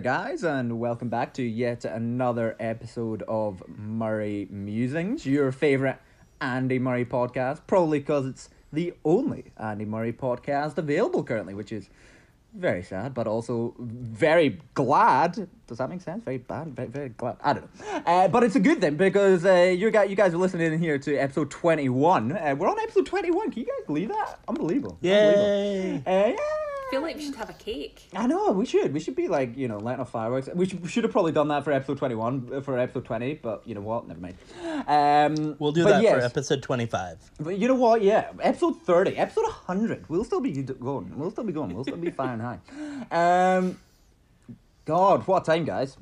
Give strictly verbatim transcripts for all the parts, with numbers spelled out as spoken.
there, guys, and welcome back to yet another episode of Murray Musings, your favourite Andy Murray podcast, probably because it's the only Andy Murray podcast available currently, which is very sad, but also very glad. Does that make sense? Very bad, very, very glad. I don't know. Uh, but it's a good thing, because uh, you, guys, you guys are listening in here to episode twenty-one. Uh, we're on episode twenty-one. Can you guys believe that? Unbelievable. Yay. Unbelievable. Uh, yeah. I feel like we should have a cake. I know, we should. We should be like, you know, lighting off fireworks. We should, we should have probably done that for episode twenty-one, for episode twenty, but you know what? Never mind. Um, we'll do that yes. for episode twenty-five. But you know what? Yeah. Episode thirty, episode one hundred. We'll still be going. We'll still be going. We'll still be fine and high. Um, God, what a time, guys.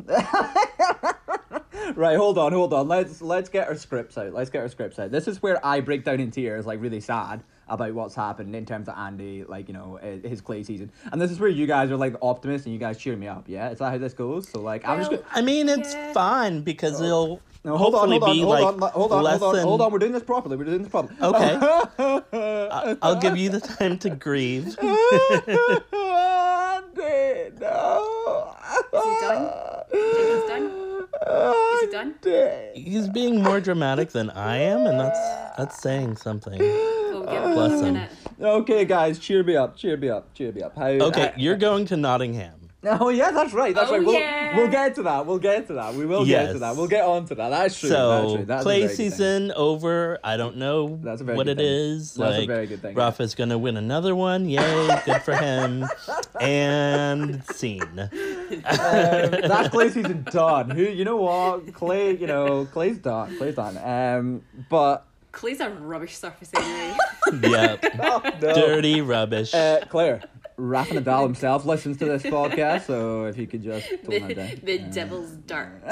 Right, hold on, hold on. Let's let's get our scripts out. Let's get our scripts out. This is where I break down in tears, like really sad about what's happened in terms of Andy, like, you know, his clay season. And this is where you guys are like optimists and you guys cheer me up. Yeah, is that how this goes? So like, well, I'm just. Go- I mean, it's yeah. fine because it'll oh. no, hold hopefully on, hold be on, like hold on, hold on, less hold on, than. Hold on, we're doing this properly. We're doing this properly. Okay, I- I'll give you the time to grieve. Andy, no. Is he done? Is he done? Is he done? He's being more dramatic than I am, and that's that's saying something. Bless him. Okay, guys, cheer me up, cheer me up, cheer me up. How, okay, I, you're going to Nottingham. Oh yeah, that's right, that's oh, right. We'll, yeah. we'll get to that. We'll get to that. We will yes. get to that. We'll get on to that. That's true. So that's true. That's play season over. I don't know that's a very what it thing. Is. That's like, a very good thing. Rafa's yeah. gonna win another one. Yay! Good for him. And scene. um, that's clay season done. Who you know what clay? You know clay's done. Clay's done. Um, but clay's a rubbish surface anyway. Yep. Oh, no. Dirty rubbish. Uh, Claire, Rafa Nadal himself listens to this podcast, so if you could just tone that down. The uh, devil's dirt.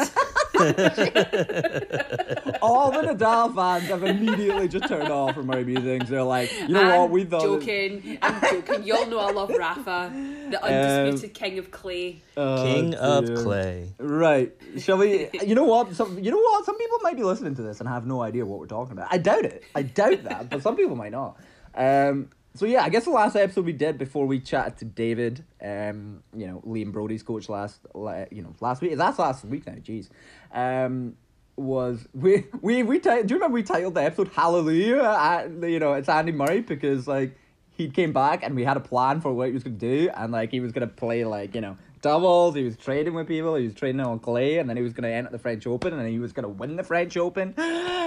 All the Nadal fans have immediately just turned off from Murray Musings. They're like, you know I'm what, we thought... I'm joking, I'm joking. Y'all know I love Rafa, the undisputed um, king of clay. Uh, king of dear. clay. Right, shall we... You know what, some, you know what, some people might be listening to this and have no idea what we're talking about. I doubt it, I doubt that, but some people might not. Um... So yeah, I guess the last episode we did before we chatted to David, um, you know, Liam Brody's coach last, you know, last week. That's last week now. Jeez, um, was we we we? T- do you remember we titled the episode "Hallelujah"? I, you know, it's Andy Murray because like he came back and we had a plan for what he was gonna do, and like he was gonna play like you know doubles. He was trading with people. He was trading on clay, and then he was gonna end at the French Open, and then he was gonna win the French Open.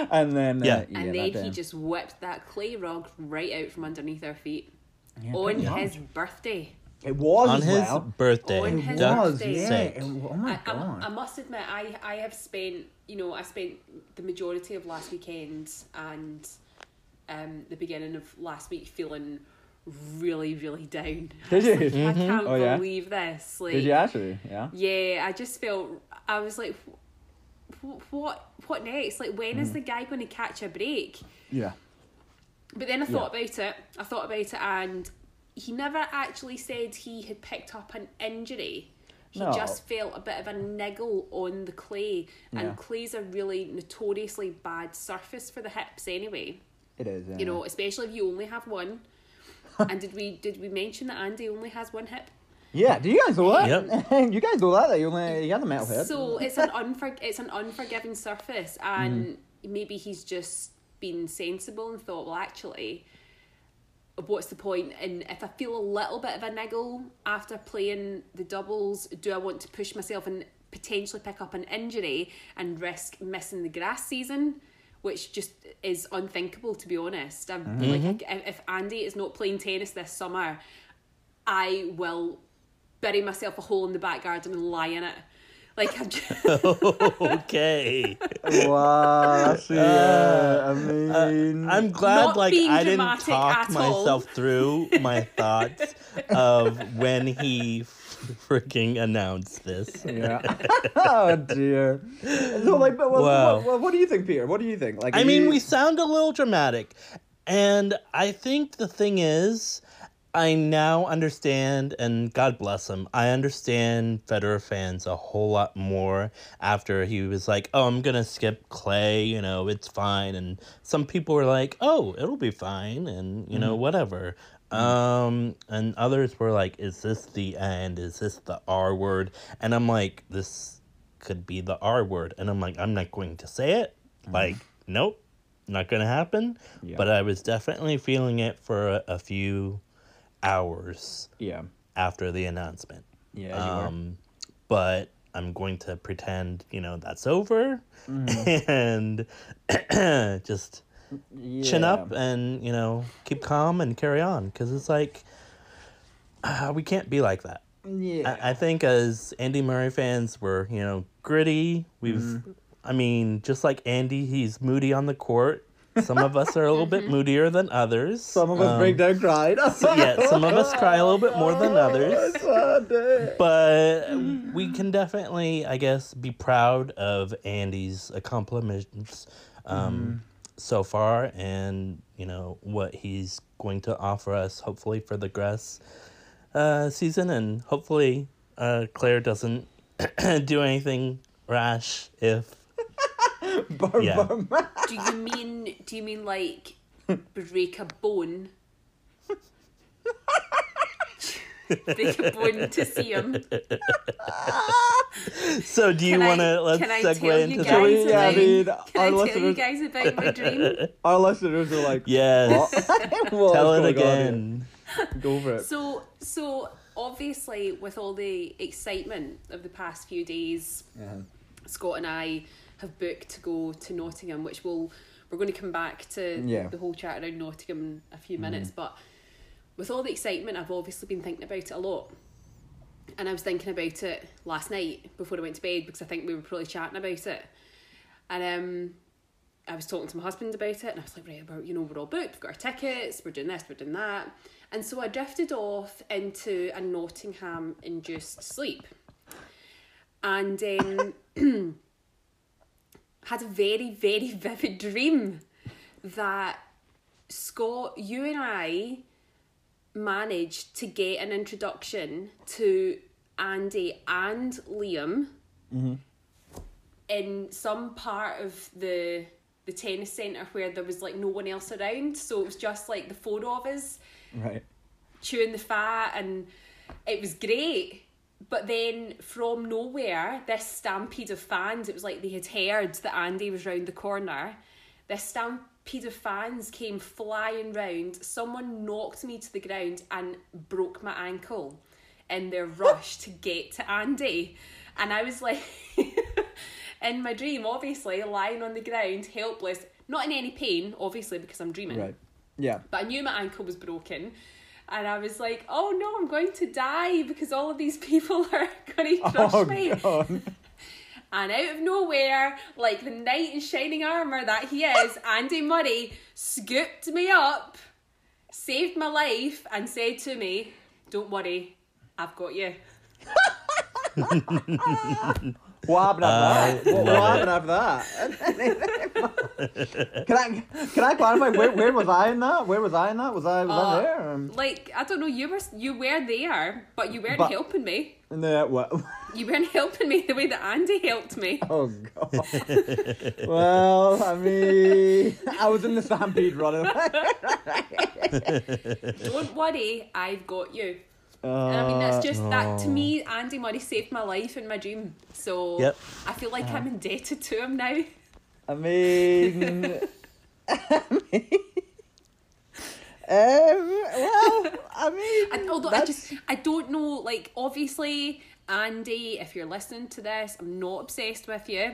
And then, yeah. Uh, yeah, and then he just whipped that clay rug right out from underneath our feet yeah, on yeah. his birthday. It was on his well. birthday. On his That's birthday. Yeah. It, oh my I, god! I, I must admit, I I have spent you know I spent the majority of last weekend and um the beginning of last week feeling really really down. Did you? I, like, mm-hmm. I can't oh, believe yeah. this. Like, did you actually? Yeah. Yeah, I just felt I was like. What what next? Like, when mm. is the guy going to catch a break? Yeah. But then I thought yeah. about it. I thought about it, and he never actually said he had picked up an injury. He no. just felt a bit of a niggle on the clay, and yeah. clay's a really notoriously bad surface for the hips, anyway. It is. Yeah. You know, especially if you only have one. And did we did we mention that Andy only has one hip? Yeah, do you guys know that? Yep. You guys know that, that you only you had a metal head. So it's an unfor- it's an unforgiving surface, and mm. maybe he's just been sensible and thought, well, actually, what's the point? And if I feel a little bit of a niggle after playing the doubles, do I want to push myself and potentially pick up an injury and risk missing the grass season? Which just is unthinkable, to be honest. I'm, mm-hmm. like, if Andy is not playing tennis this summer, I will bury myself a hole in the back garden and lie in it. Like, I'm just... okay. Wow. So yeah, uh, I mean... Uh, I'm glad, like, I didn't talk myself through my thoughts of when he freaking announced this. Yeah. Oh, dear. So, like, but what, wow. what, what, what do you think, Peter? What do you think? Like, I mean, you... we sound a little dramatic. And I think the thing is... I now understand, and God bless him, I understand Federer fans a whole lot more after he was like, oh, I'm going to skip Clay, you know, it's fine. And some people were like, oh, it'll be fine, and, you know, mm-hmm. whatever. Um, and others were like, is this the end? Is this the R word? And I'm like, this could be the R word. And I'm like, I'm not going to say it. Mm-hmm. Like, nope, not going to happen. Yeah. But I was definitely feeling it for a, a few hours yeah after the announcement. Yeah um but I'm going to pretend, you know, that's over. Mm. And just yeah. chin up and, you know, keep calm and carry on, because it's like uh, we can't be like that. Yeah I-, I think as Andy Murray fans, we're, you know, gritty. We've mm. I mean, just like Andy, he's moody on the court. Some of us are a little bit moodier than others. Some of us um, break down crying. so, yeah, some of us cry a little bit more than others. But we can definitely, I guess, be proud of Andy's accomplishments um, mm. so far, and, you know, what he's going to offer us, hopefully, for the grass uh, season. And hopefully uh, Claire doesn't do anything rash if... Burn, yeah. burn. Do you mean? Do you mean like break a bone? Break a bone to see him. So do you want to? Let's segue into. Can I, about, I mean, can I tell you guys about my dream? Our listeners are like, yes. What? What tell it again. Go for it. So so obviously, with all the excitement of the past few days, yeah. Scott and I have booked to go to Nottingham, which we'll, we're going to come back to yeah. the whole chat around Nottingham in a few minutes. Mm. But with all the excitement, I've obviously been thinking about it a lot. And I was thinking about it last night before I went to bed, because I think we were probably chatting about it. And um, I was talking to my husband about it, and I was like, right, we're, you know, we're all booked, we've got our tickets, we're doing this, we're doing that. And so I drifted off into a Nottingham-induced sleep. And um had a very, very vivid dream that, Scott, you and I managed to get an introduction to Andy and Liam mm-hmm. in some part of the the tennis centre where there was like no one else around, so it was just like the four of us right. chewing the fat, and it was great. But then, from nowhere, this stampede of fans, it was like they had heard that Andy was round the corner. This stampede of fans came flying round. Someone knocked me to the ground and broke my ankle in their rush to get to Andy. And I was like, in my dream, obviously, lying on the ground, helpless. Not in any pain, obviously, because I'm dreaming. Right. Yeah. But I knew my ankle was broken. And I was like, oh no, I'm going to die because all of these people are going to crush oh, me. God. And out of nowhere, like the knight in shining armour that he is, Andy Murray scooped me up, saved my life, and said to me, don't worry, I've got you. What happened after that? Uh, what, what happened after that? can I can I clarify where where was I in that? Where was I in that? Was I was uh, I there? Or... Like, I don't know. You were you were there, but you weren't but, helping me. No, what? You weren't helping me the way that Andy helped me. Oh God. Well, I mean, I was in the stampede running. Don't worry, I've got you. Uh, and I mean, that's just, oh. that to me, Andy Murray saved my life in my dream. So yep. I feel like uh, I'm indebted to him now. I mean, I mean, um, well, I mean, and although that's... I just, I don't know, like, obviously, Andy, if you're listening to this, I'm not obsessed with you.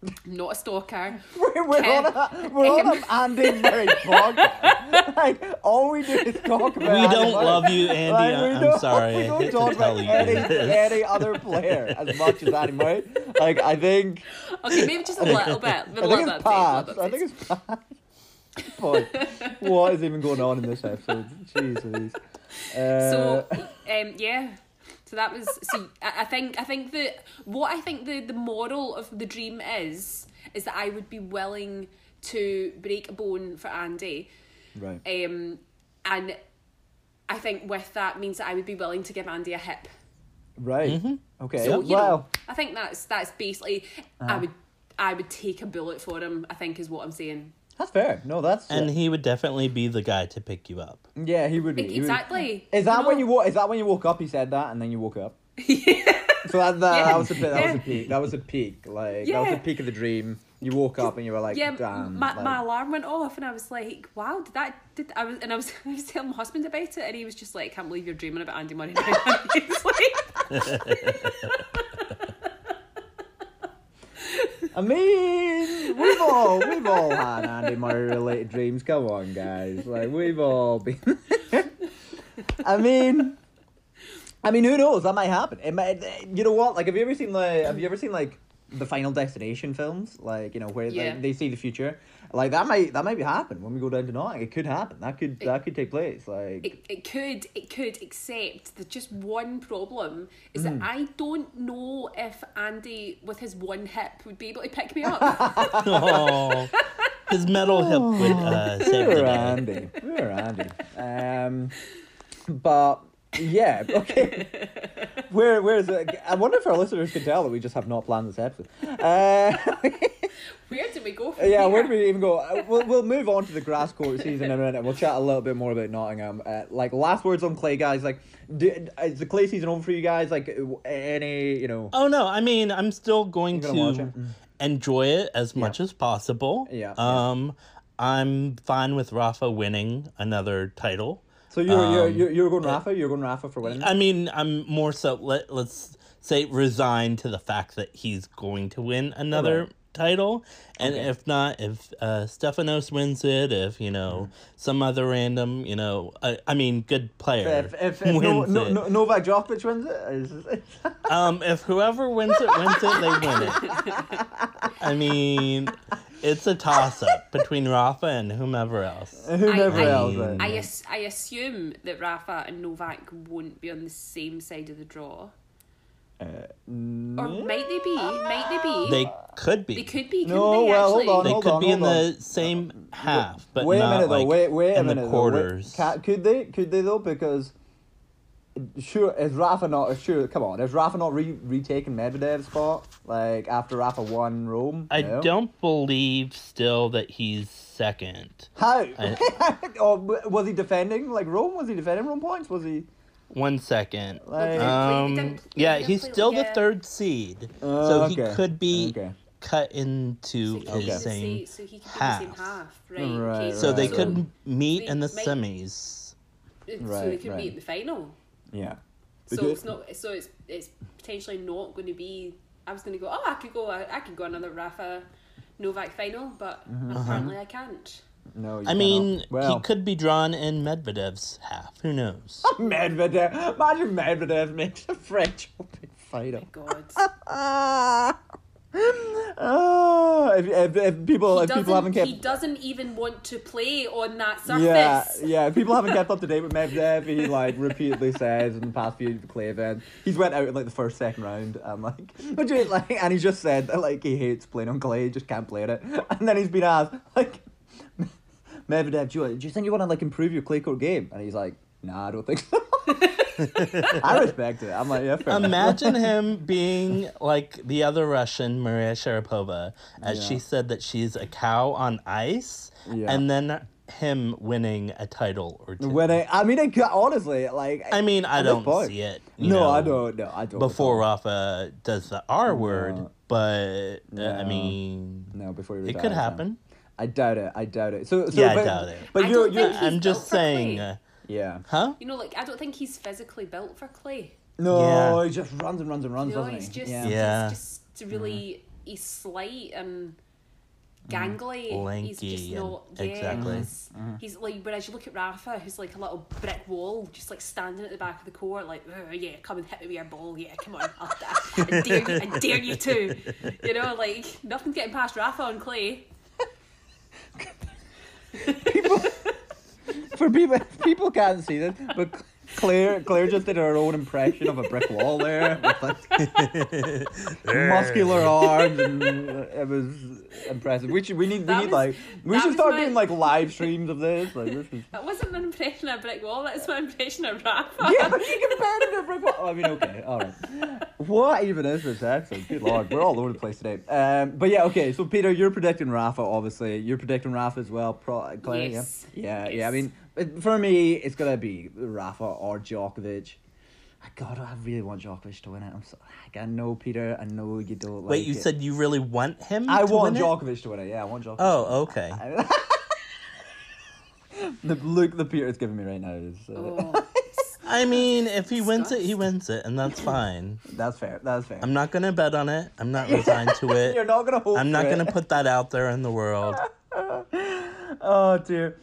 I'm not a stalker. We're, we're um, on a, we're um, on an Andy Murray podcast. Like, all we do is talk about We Andy don't Murray. Love you, Andy. Like, I'm don't, sorry. We don't talk about any, any other player as much as Andy Murray. Like, I think... Okay, maybe just a little bit. I think it's past. I think it's past. What is even going on in this episode? Jesus. Uh, so, um, yeah... So that was, so I think, I think that, what I think the, the moral of the dream is, is that I would be willing to break a bone for Andy. Right. Um, and I think with that means that I would be willing to give Andy a hip. Right. Mm-hmm. Okay. So, you wow. know, I think that's that's basically uh-huh. I would I would take a bullet for him, I think, is what I'm saying. That's fair. No, that's and yeah. he would definitely be the guy to pick you up. Yeah, he would be. Exactly. Would. Is that you know? when you woke? Is that when you woke up? He said that, and then you woke up. yeah. So that that, yeah. that was a that yeah. was a peak. That was a peak. Like yeah. that was the peak of the dream. You woke up and you were like, yeah, damn. My, like, my alarm went off, and I was like, wow, did that? Did I was and I was I was telling my husband about it, and he was just like, I can't believe you're dreaming about Andy Murray. I mean, we've all we've all had Andy Murray-related dreams. Come on, guys! Like we've all been. I mean, I mean, who knows? That might happen. It might. You know what? Like, have you ever seen like Have you ever seen like the Final Destination films? Like, you know, where yeah. they, they see the future. Like that might that might be happen when we go down to Nottingham. It could happen. That could it, that could take place. Like it, it could it could. Except there's just one problem is mm. that I don't know if Andy with his one hip would be able to pick me up. oh, his metal hip oh, would uh, save the Andy. Poor Andy. Um, but yeah, okay. Where where is it? I wonder if our listeners can tell that we just have not planned this episode. Uh, Where did we go from Yeah, here? Where did we even go? We'll, we'll move on to the grass court season in a minute. We'll chat a little bit more about Nottingham. Uh, like, last words on clay, guys. Like, do, is the clay season over for you guys? Like, any, you know... Oh, no. I mean, I'm still going to enjoy it as yeah. much as possible. Yeah. Um, yeah. I'm fine with Rafa winning another title. So you're, um, you're, you're, you're going Rafa? You're going Rafa for winning? I mean, I'm more so... Let, let's say resigned to the fact that he's going to win another... Right. title and okay. if not if uh Stefanos wins it, if you know mm. some other random you know I, I mean good player if, if, if wins no, it. No, no, Novak Djokovic wins it um if whoever wins it wins it they win it. I mean it's a toss-up between Rafa and whomever else whomever I, I, else I, I, as- I assume that Rafa and Novak won't be on the same side of the draw. Uh, no. Or might they be? Might they be? They could be. They could be. No, they well, actually? hold on. They hold could on, be in on. the same half, but wait not a minute, like though. Wait, wait in a minute, the quarters. Wait, could they? Could they though? Because sure, is Rafa not? Sure, come on. Is Rafa not re- retaking Medvedev's spot? Like after Rafa won Rome? I no? don't believe still that he's second. How? I, or was he defending? Like Rome? Was he defending Rome points? Was he? One second. Like, um, play, yeah, he's still like the a... third seed, uh, so okay. he could be okay. cut into so the same so he could half. Be the same half, right? right, okay, so right. they so could meet they in the might... semis. Right, so they could right. meet in the final. Yeah. So it's not. So it's it's potentially not going to be. I was going to go. Oh, I could go. I, I could go another Rafa Novak final, but mm-hmm. apparently uh-huh. I can't. No, I mean, well, he could be drawn in Medvedev's half. Who knows? Medvedev. Imagine Medvedev makes a French Open final. Oh, my God. oh, if, if, if people, he if people haven't kept... He doesn't even want to play on that surface. Yeah, yeah. If people haven't kept up to date with Medvedev, he, like, repeatedly says in the past few clay events, he's went out in, like, the first, second round, and, like, you, like, and he just said that, like, he hates playing on clay, just can't play on it. And then he's been asked, like... Medvedev, do you, do you think you want to like improve your clay court game? And he's like, nah, I don't think so. I respect it. I'm like, yeah, fair Imagine enough. him being like the other Russian, Maria Sharapova, as yeah. she said that she's a cow on ice, yeah. and then him winning a title or two. Winning, I mean, it, honestly, like... I mean, I don't point. see it. You no, know, I don't, no, I don't. Before Rafa does the R word, no. but, no. Uh, I mean... No, before you retire, it could happen. No. I doubt it. I doubt it. So, so yeah, but, I doubt it. But you're, you're, I'm just saying. Uh, yeah. Huh? You know, like I don't think he's physically built for clay. No, yeah. he just runs and runs and runs, no, doesn't he's he? Just, yeah. yeah. He's just really mm. he's slight and gangly. Mm. Lanky. He's just not. Yeah, exactly. He's, mm. he's like whereas you look at Rafa, who's like a little brick wall, just like standing at the back of the court, like yeah, come and hit me with your ball, yeah, come on, I, I dare you, I dare you too. You know, like nothing's getting past Rafa on clay. people for people people can't see this, but Claire, Claire just did her own impression of a brick wall there. Muscular arms, and it was impressive. We should, we need, we need was, like, we should start my... doing like live streams of this. Like, this is... That wasn't my impression of a brick wall. That's my impression of Rafa. Yeah, but you compared it to a brick wall. Oh, I mean, okay, all right. What even is this episode? Good lord, we're all over the place today. Um, but yeah, okay. So Peter, you're predicting Rafa, obviously. You're predicting Rafa as well, Pro- Claire. Yes. Yeah, yeah, yes. yeah. I mean. For me, it's going to be Rafa or Djokovic. God, I really want Djokovic to win it. I'm so, I know, Peter, I know you don't like Wait, you it. said you really want him I to want win Djokovic it? to win it. Yeah, I want Djokovic oh, to win it. Oh, okay. The look that Peter's giving me right now is... Uh, oh. I mean, if he wins it, he wins it, and that's fine. That's fair, that's fair. I'm not going to bet on it. I'm not resigned to it. You're not going to hope I'm not going to put that out there in the world. Oh, dear.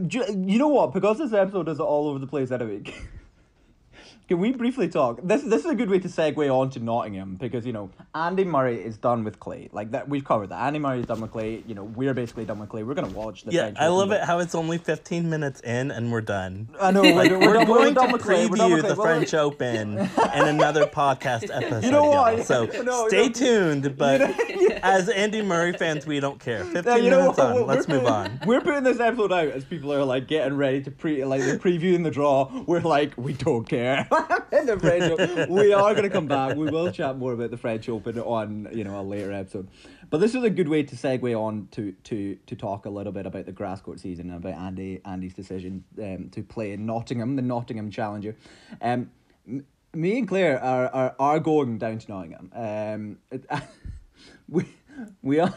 You know what? Because this episode is all over the place anyway. Can we briefly talk? This this is a good way to segue on to Nottingham because, you know, Andy Murray is done with Clay. Like, that we've covered that. Andy Murray is done with Clay. You know, we're basically done with Clay. We're going to watch the Yeah, I love it how it's only fifteen minutes in and we're done. I know. Like, we're, we're done, going we're done to with Clay. We're done with Clay. the well, French Open in another podcast episode. You know what? So no, stay no. tuned, but... You know, as Andy Murray fans, we don't care. fifteen now, you know, minutes on, let's putting, move on. We're putting this episode out as people are, like, getting ready to pre... Like, they're previewing the draw. We're like, we don't care. The French, we are going to come back. We will chat more about the French Open on, you know, a later episode. But this is a good way to segue on to to, to talk a little bit about the grass court season and about Andy Andy's decision um, to play in Nottingham, the Nottingham Challenger. Um, m- me and Claire are, are, are going down to Nottingham. Um... It, We we are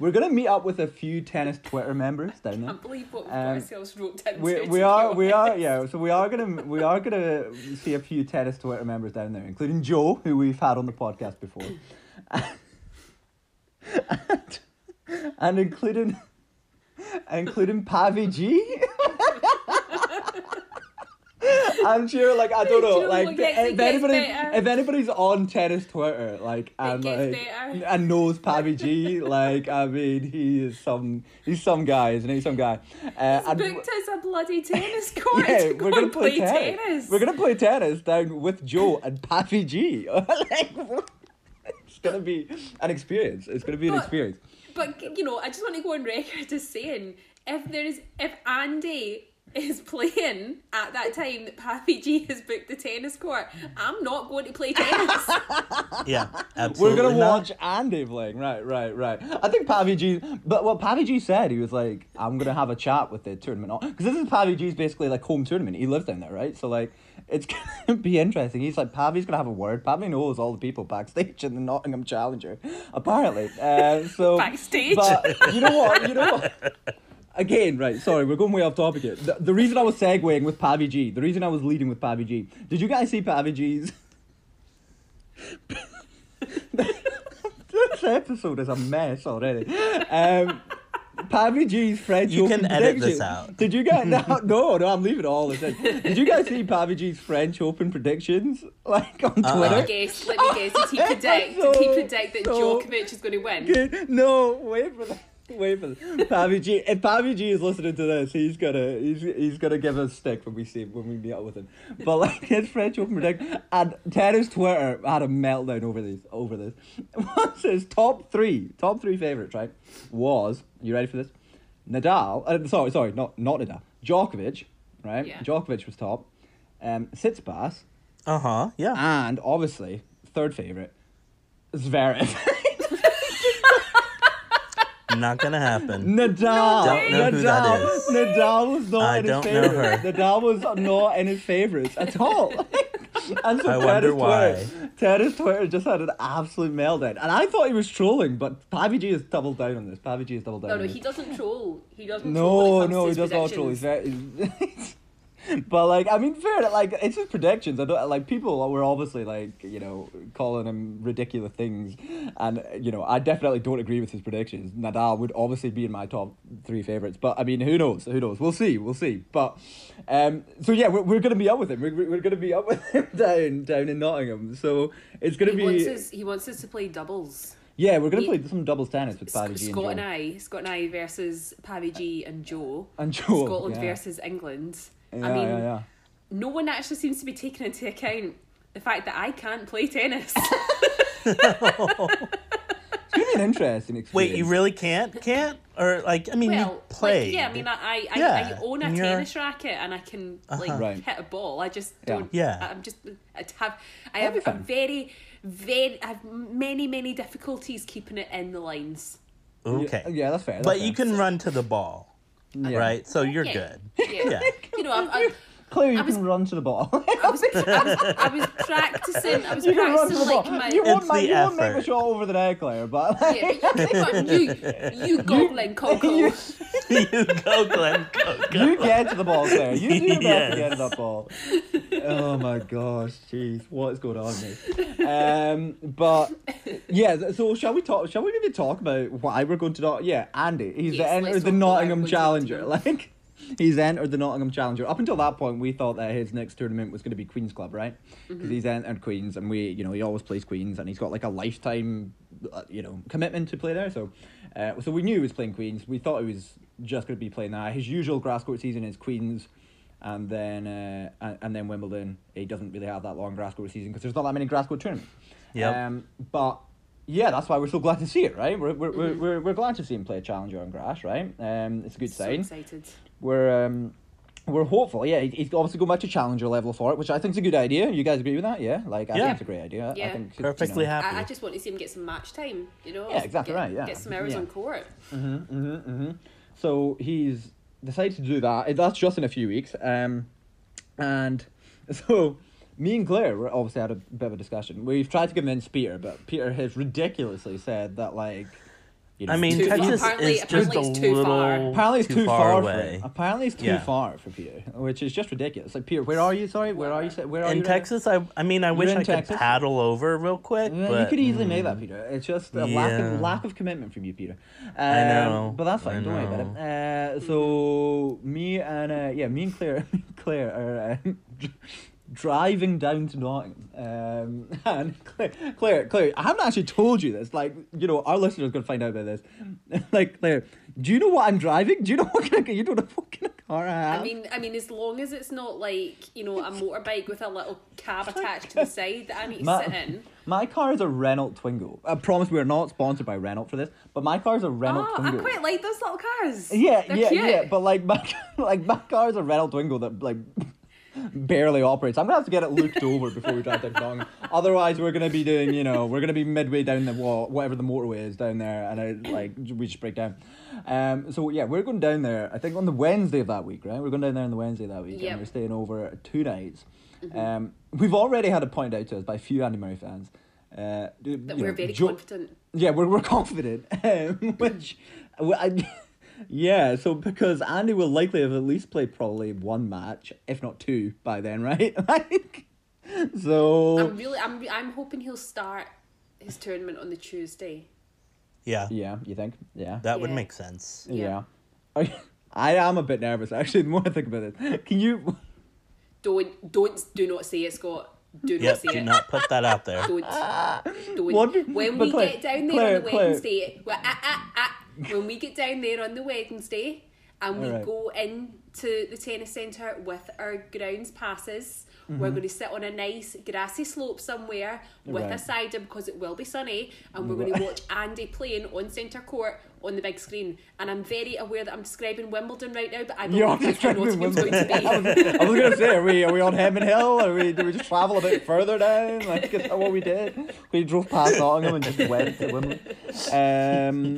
we're gonna meet up with a few tennis Twitter members down there. I can't believe what um, ourselves wrote down. We we are we are yeah. So we are gonna we are gonna see a few tennis Twitter members down there, including Joe, who we've had on the podcast before, and, and including including Pavi G. I'm sure, like, I don't know, like, if anybody, if anybody's on tennis Twitter, like, and, like, and knows Pavi G, like, I mean, he is some, he's some guy, isn't he, some guy. Uh, he's and, booked us a bloody tennis court yeah, to go we're gonna and play, play tennis. tennis. We're going to play tennis down with Joe and Pavi G. Like, it's going to be an experience. It's going to be but, an experience. But, you know, I just want to go on record as saying, if there is, if Andy... is playing at that time that Pavi G has booked the tennis court, I'm not going to play tennis. Yeah, absolutely. We're going to watch Andy playing. Right, right, right. I think Pavi G... But what Pavi G said, he was like, I'm going to have a chat with the tournament. Because this is Pavi G's basically like home tournament. He lives down there, right? So like, it's going to be interesting. He's like, Pavi's going to have a word. Pavi knows all the people backstage in the Nottingham Challenger, apparently. Uh, so Backstage? But you know what? You know what? Again, right, sorry, we're going way off topic here. The, the reason I was segueing with Pavi G, the reason I was leading with Pavi G, did you guys see Pavi G's? This episode is a mess already. Um, Pavi G's French you Open prediction. You can edit this out. Did you guys, no, no, no I'm leaving all this in. Did you guys see Pavi G's French Open predictions, like, on uh-uh. Twitter? Let me guess, let me guess, did he predict, so, did he predict that so Djokovic is going to win? Good. No, wait for that. Wait for this. Pavi G. If Pavi G is listening to this, he's gonna he's he's gonna give us stick when we see when we meet up with him. But like his French Open prediction, and tennis Twitter had a meltdown over this over this. What's his top three? Top three favorites, right? Was you ready for this? Nadal. Uh, sorry, sorry, not not Nadal. Djokovic, right? Yeah. Djokovic was top. Um, Tsitsipas. Uh huh. Yeah. And obviously, third favorite, Zverev. Not gonna happen. Nadal. Don't know Nadal. Who that is. Nadal was not I in his favorites. Nadal was not in his favorites at all. And so I wonder why. Teddy's Twitter just had an absolute meltdown, and I thought he was trolling, but Pavi G has doubled down on this. Pavi G has doubled down. No, no, on he this. doesn't troll. He doesn't. No, troll when it comes no, to his he does not troll. He's very. He's, but like, I mean, fair. Like, it's his predictions. I don't like people were obviously like, you know, calling him ridiculous things, and you know, I definitely don't agree with his predictions. Nadal would obviously be in my top three favorites, but I mean, who knows? Who knows? We'll see. We'll see. But, um, so yeah, we're we're gonna be up with him. We're we're gonna be up with him down down in Nottingham. So it's gonna he be. Wants us, he wants us to play doubles. Yeah, we're going to play some doubles tennis with Pavi G Scott and, and I. Scott and I versus Pavi G and Joe. And Joe. Scotland yeah. versus England. Yeah, I mean, yeah, yeah. no one actually seems to be taking into account the fact that I can't play tennis. No. It's really an interesting experience. Wait, you really can't? Can't? Or, like, I mean, well, you play. Like, yeah, I mean, I, I, yeah, I own a tennis racket and I can, uh-huh. like, right. hit a ball. I just don't... Yeah. I, I'm just... I have, I have a very, very... I have many, many difficulties keeping it in the lines. Okay. Yeah, yeah, that's fair. That's but fair. You can run to the ball, yeah. right? So you're yeah. good. Yeah. yeah. You know, I'm... I'm Clearly, you I was, can run to the ball. I, was, I, was, I was practicing. I was you practicing run to the like ball. My. You won't make a shot over the net, Claire, but. Like. Yeah, but you, you, you go, Glen Coco. You, you go, Glen Coco. You get to the ball, Claire. You do about yes. to get that ball. Oh my gosh, jeez, what's going on here? Um, but yeah, so shall we talk? Shall we maybe talk about why we're going to talk? Yeah, Andy, he's yes, the, the Nottingham Challenger, like. He's entered the Nottingham Challenger. Up until that point, we thought that his next tournament was going to be Queen's Club, right? Because mm-hmm. he's entered Queen's, and we, you know, he always plays Queen's, and he's got like a lifetime, you know, commitment to play there. So, uh, so we knew he was playing Queen's. We thought he was just going to be playing that. His usual grass court season is Queen's, and then uh, and then Wimbledon. He doesn't really have that long grass court season because there's not that many grass court tournaments. Yeah. Um, but yeah, that's why we're so glad to see it, right? We're we're mm-hmm. we're, we're we're glad to see him play a Challenger on grass, right? Um, it's a good so sign. Excited. We're um, we're hopeful. Yeah, he's obviously going back to Challenger level for it, which I think is a good idea. You guys agree with that? Yeah, like I yeah. think it's a great idea. Yeah. I think perfectly you know, happy. I, I just want to see him get some match time. You know. Yeah, exactly get, right. Yeah. Get some hours yeah. on court. Mhm, mhm, mhm. So he's decided to do that. That's just in a few weeks. Um, and so me and Claire were obviously had a bit of a discussion. We've tried to convince Peter, but Peter has ridiculously said that like. You know, I mean, Texas apparently, is apparently just it's a too little far. Apparently it's too, too far, far away. For apparently it's too yeah. far for Peter, which is just ridiculous. Like, Peter, where are you? Sorry, where are you? Where are in you? In Texas, right? I, I mean, I You're wish I Texas? could paddle over real quick. Yeah, but, you could easily mm, make that, Peter. It's just a yeah. lack of lack of commitment from you, Peter. Um, I know, but that's fine. Don't worry about it. Uh, so me and uh, yeah, me and Claire, Claire are. Uh, driving down to Nottingham, um, and Claire, Claire, Claire, I haven't actually told you this. Like, you know, our listeners are going to find out about this. Like, Claire, do you know what I'm driving? Do you know what kind of, you don't know what kind of car I have? I mean, I mean, as long as it's not like you know a motorbike with a little cab attached to the side that I need to my, sit in. My car is a Renault Twingo. I promise we are not sponsored by Renault for this, but my car is a Renault oh, Twingo. I quite like those little cars. Yeah, They're yeah, cute. yeah. But like my like my car is a Renault Twingo that like. barely operates. I'm gonna have to get it looked over before we drive down Nottingham. Otherwise, we're gonna be doing, you know, we're gonna be midway down the wall, whatever the motorway is down there, and I, like we just break down. Um. So yeah, we're going down there. I think on the Wednesday of that week, right? We're going down there on the Wednesday of that week, yep. and we're staying over two nights. Mm-hmm. Um. We've already had it pointed out to us by a few Andy Murray fans. Uh. That we're know, very jo- confident. Yeah, we're we're confident. Um, which, I. Yeah, so because Andy will likely have at least played probably one match, if not two, by then, right? Like, so I'm really, I'm, I'm hoping he'll start his tournament on the Tuesday. Yeah, yeah, you think? Yeah, that yeah. would make sense. Yeah, yeah. I am a bit nervous actually. The more I think about this, can you? Don't, don't, do not say it, Scott. Do not yep, say do it. Do not put that out there. Don't, don't. What? When but we Claire, get down there Claire, on the Wednesday, well, ah, ah, ah. When we get down there on the Wednesday and we right. go into the tennis centre with our grounds passes, mm-hmm. we're going to sit on a nice grassy slope somewhere with right. a cider because it will be sunny, and we're going to watch Andy playing on centre court on the big screen. And I'm very aware that I'm describing Wimbledon right now, but I don't know how Nottingham's going to be. I was, I was going to say, are we, are we on Hemming Hill? Are we, do we just travel a bit further down? Like, is that what we did? We drove past Nottingham and just went to Wimbledon.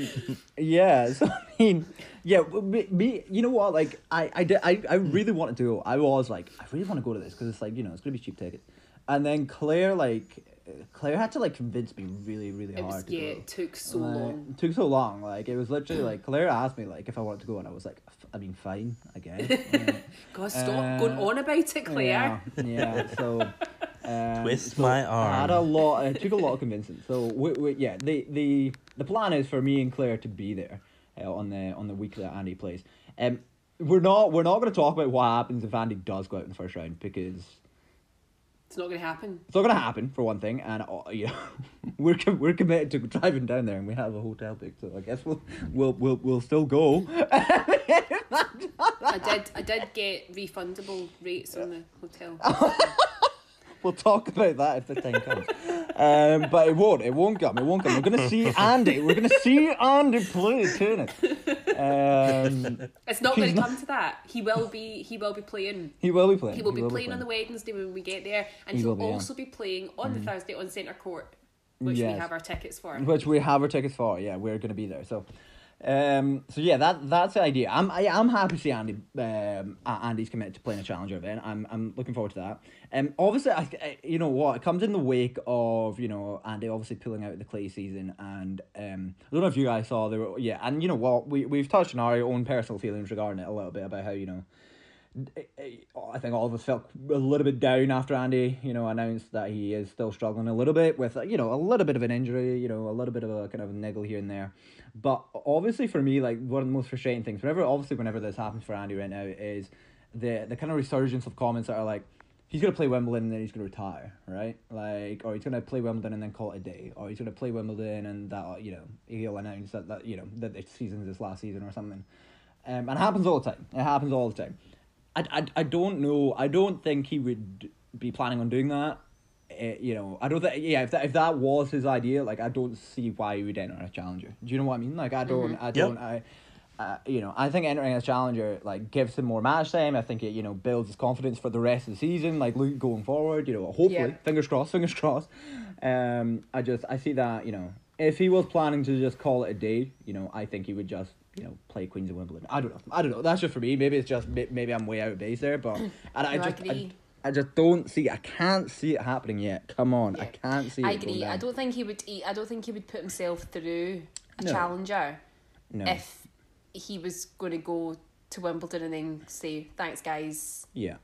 Um, yeah, so I mean... Yeah, me, me, you know what, like, I, I, did, I, I really wanted to go. I was like, I really want to go to this, because it's like, you know, it's going to be cheap tickets. And then Claire, like, Claire had to, like, convince me really, really it hard was, to yeah, go. Yeah, it took so like, long. It took so long. Like, it was literally, like, Claire asked me, like, if I wanted to go, and I was like, I mean, fine, I guess. Yeah. God, stop uh, going on about it, Claire. Yeah, yeah so... Um, Twist so my arm. I had a lot, it took a lot of convincing. So, we, we, yeah, the, the, the plan is for me and Claire to be there. Uh, on the on the week that Andy plays, um, we're not we're not going to talk about what happens if Andy does go out in the first round, because it's not going to happen. It's not going to happen for one thing, and uh, you know, we're com- we're committed to driving down there, and we have a hotel booked, so I guess we'll we'll we'll, we'll still go. I did. I did get refundable rates on the hotel. We'll talk about that if the time comes. Um, but it won't. It won't come. It won't come. We're going to see Andy. We're going to see Andy play tennis. Um, it's not going to come to that. He will be. He will be playing. He will be playing. He will be, he will playing, be playing on the Wednesday when we get there, and he he'll be, also yeah. be playing on the mm. Thursday on Centre Court, which yes. we have our tickets for. Which we have our tickets for. Yeah, we're going to be there. So. Um, so yeah, that that's the idea. I'm I, I'm happy to see Andy. Um, Andy's committed to playing a challenger event. I'm I'm looking forward to that. Um, obviously, I, I you know what it comes in the wake of you know Andy obviously pulling out of the clay season, and um, I don't know if you guys saw there. Yeah, and you know what we we've touched on our own personal feelings regarding it a little bit about how you know. I think all of us felt a little bit down after Andy, you know, announced that he is still struggling a little bit with, you know, a little bit of an injury, you know, a little bit of a kind of a niggle here and there. But obviously for me, like, one of the most frustrating things, whenever, obviously whenever this happens for Andy right now, is the the kind of resurgence of comments that are like, he's going to play Wimbledon and then he's going to retire, right? Like, or he's going to play Wimbledon and then call it a day, or he's going to play Wimbledon and that, you know, he'll announce that, that you know, that the season's his last season or something. Um, and it happens all the time. It happens all the time. I, I, I don't know. I don't think he would be planning on doing that. It, you know, I don't think. Yeah, if that if that was his idea, like I don't see why he would enter a challenger. Do you know what I mean? Like I don't. Mm-hmm. I don't. Yep. I, uh, you know, I think entering a challenger like gives him more match time. I think it you know builds his confidence for the rest of the season. Like look going forward, you know, hopefully, yeah. fingers crossed, fingers crossed. Um, I just I see that you know if he was planning to just call it a day, you know, I think he would just. You know, play Queens of Wimbledon. I don't know. I don't know. That's just for me. Maybe it's just maybe I'm way out of base there, but I, no, I just I, I just don't see. I can't see it happening yet. Come on, yeah. I can't see. I it agree. I don't think he would. I don't think he would put himself through a no. challenger no. if he was going to go to Wimbledon and then say thanks, guys. Yeah,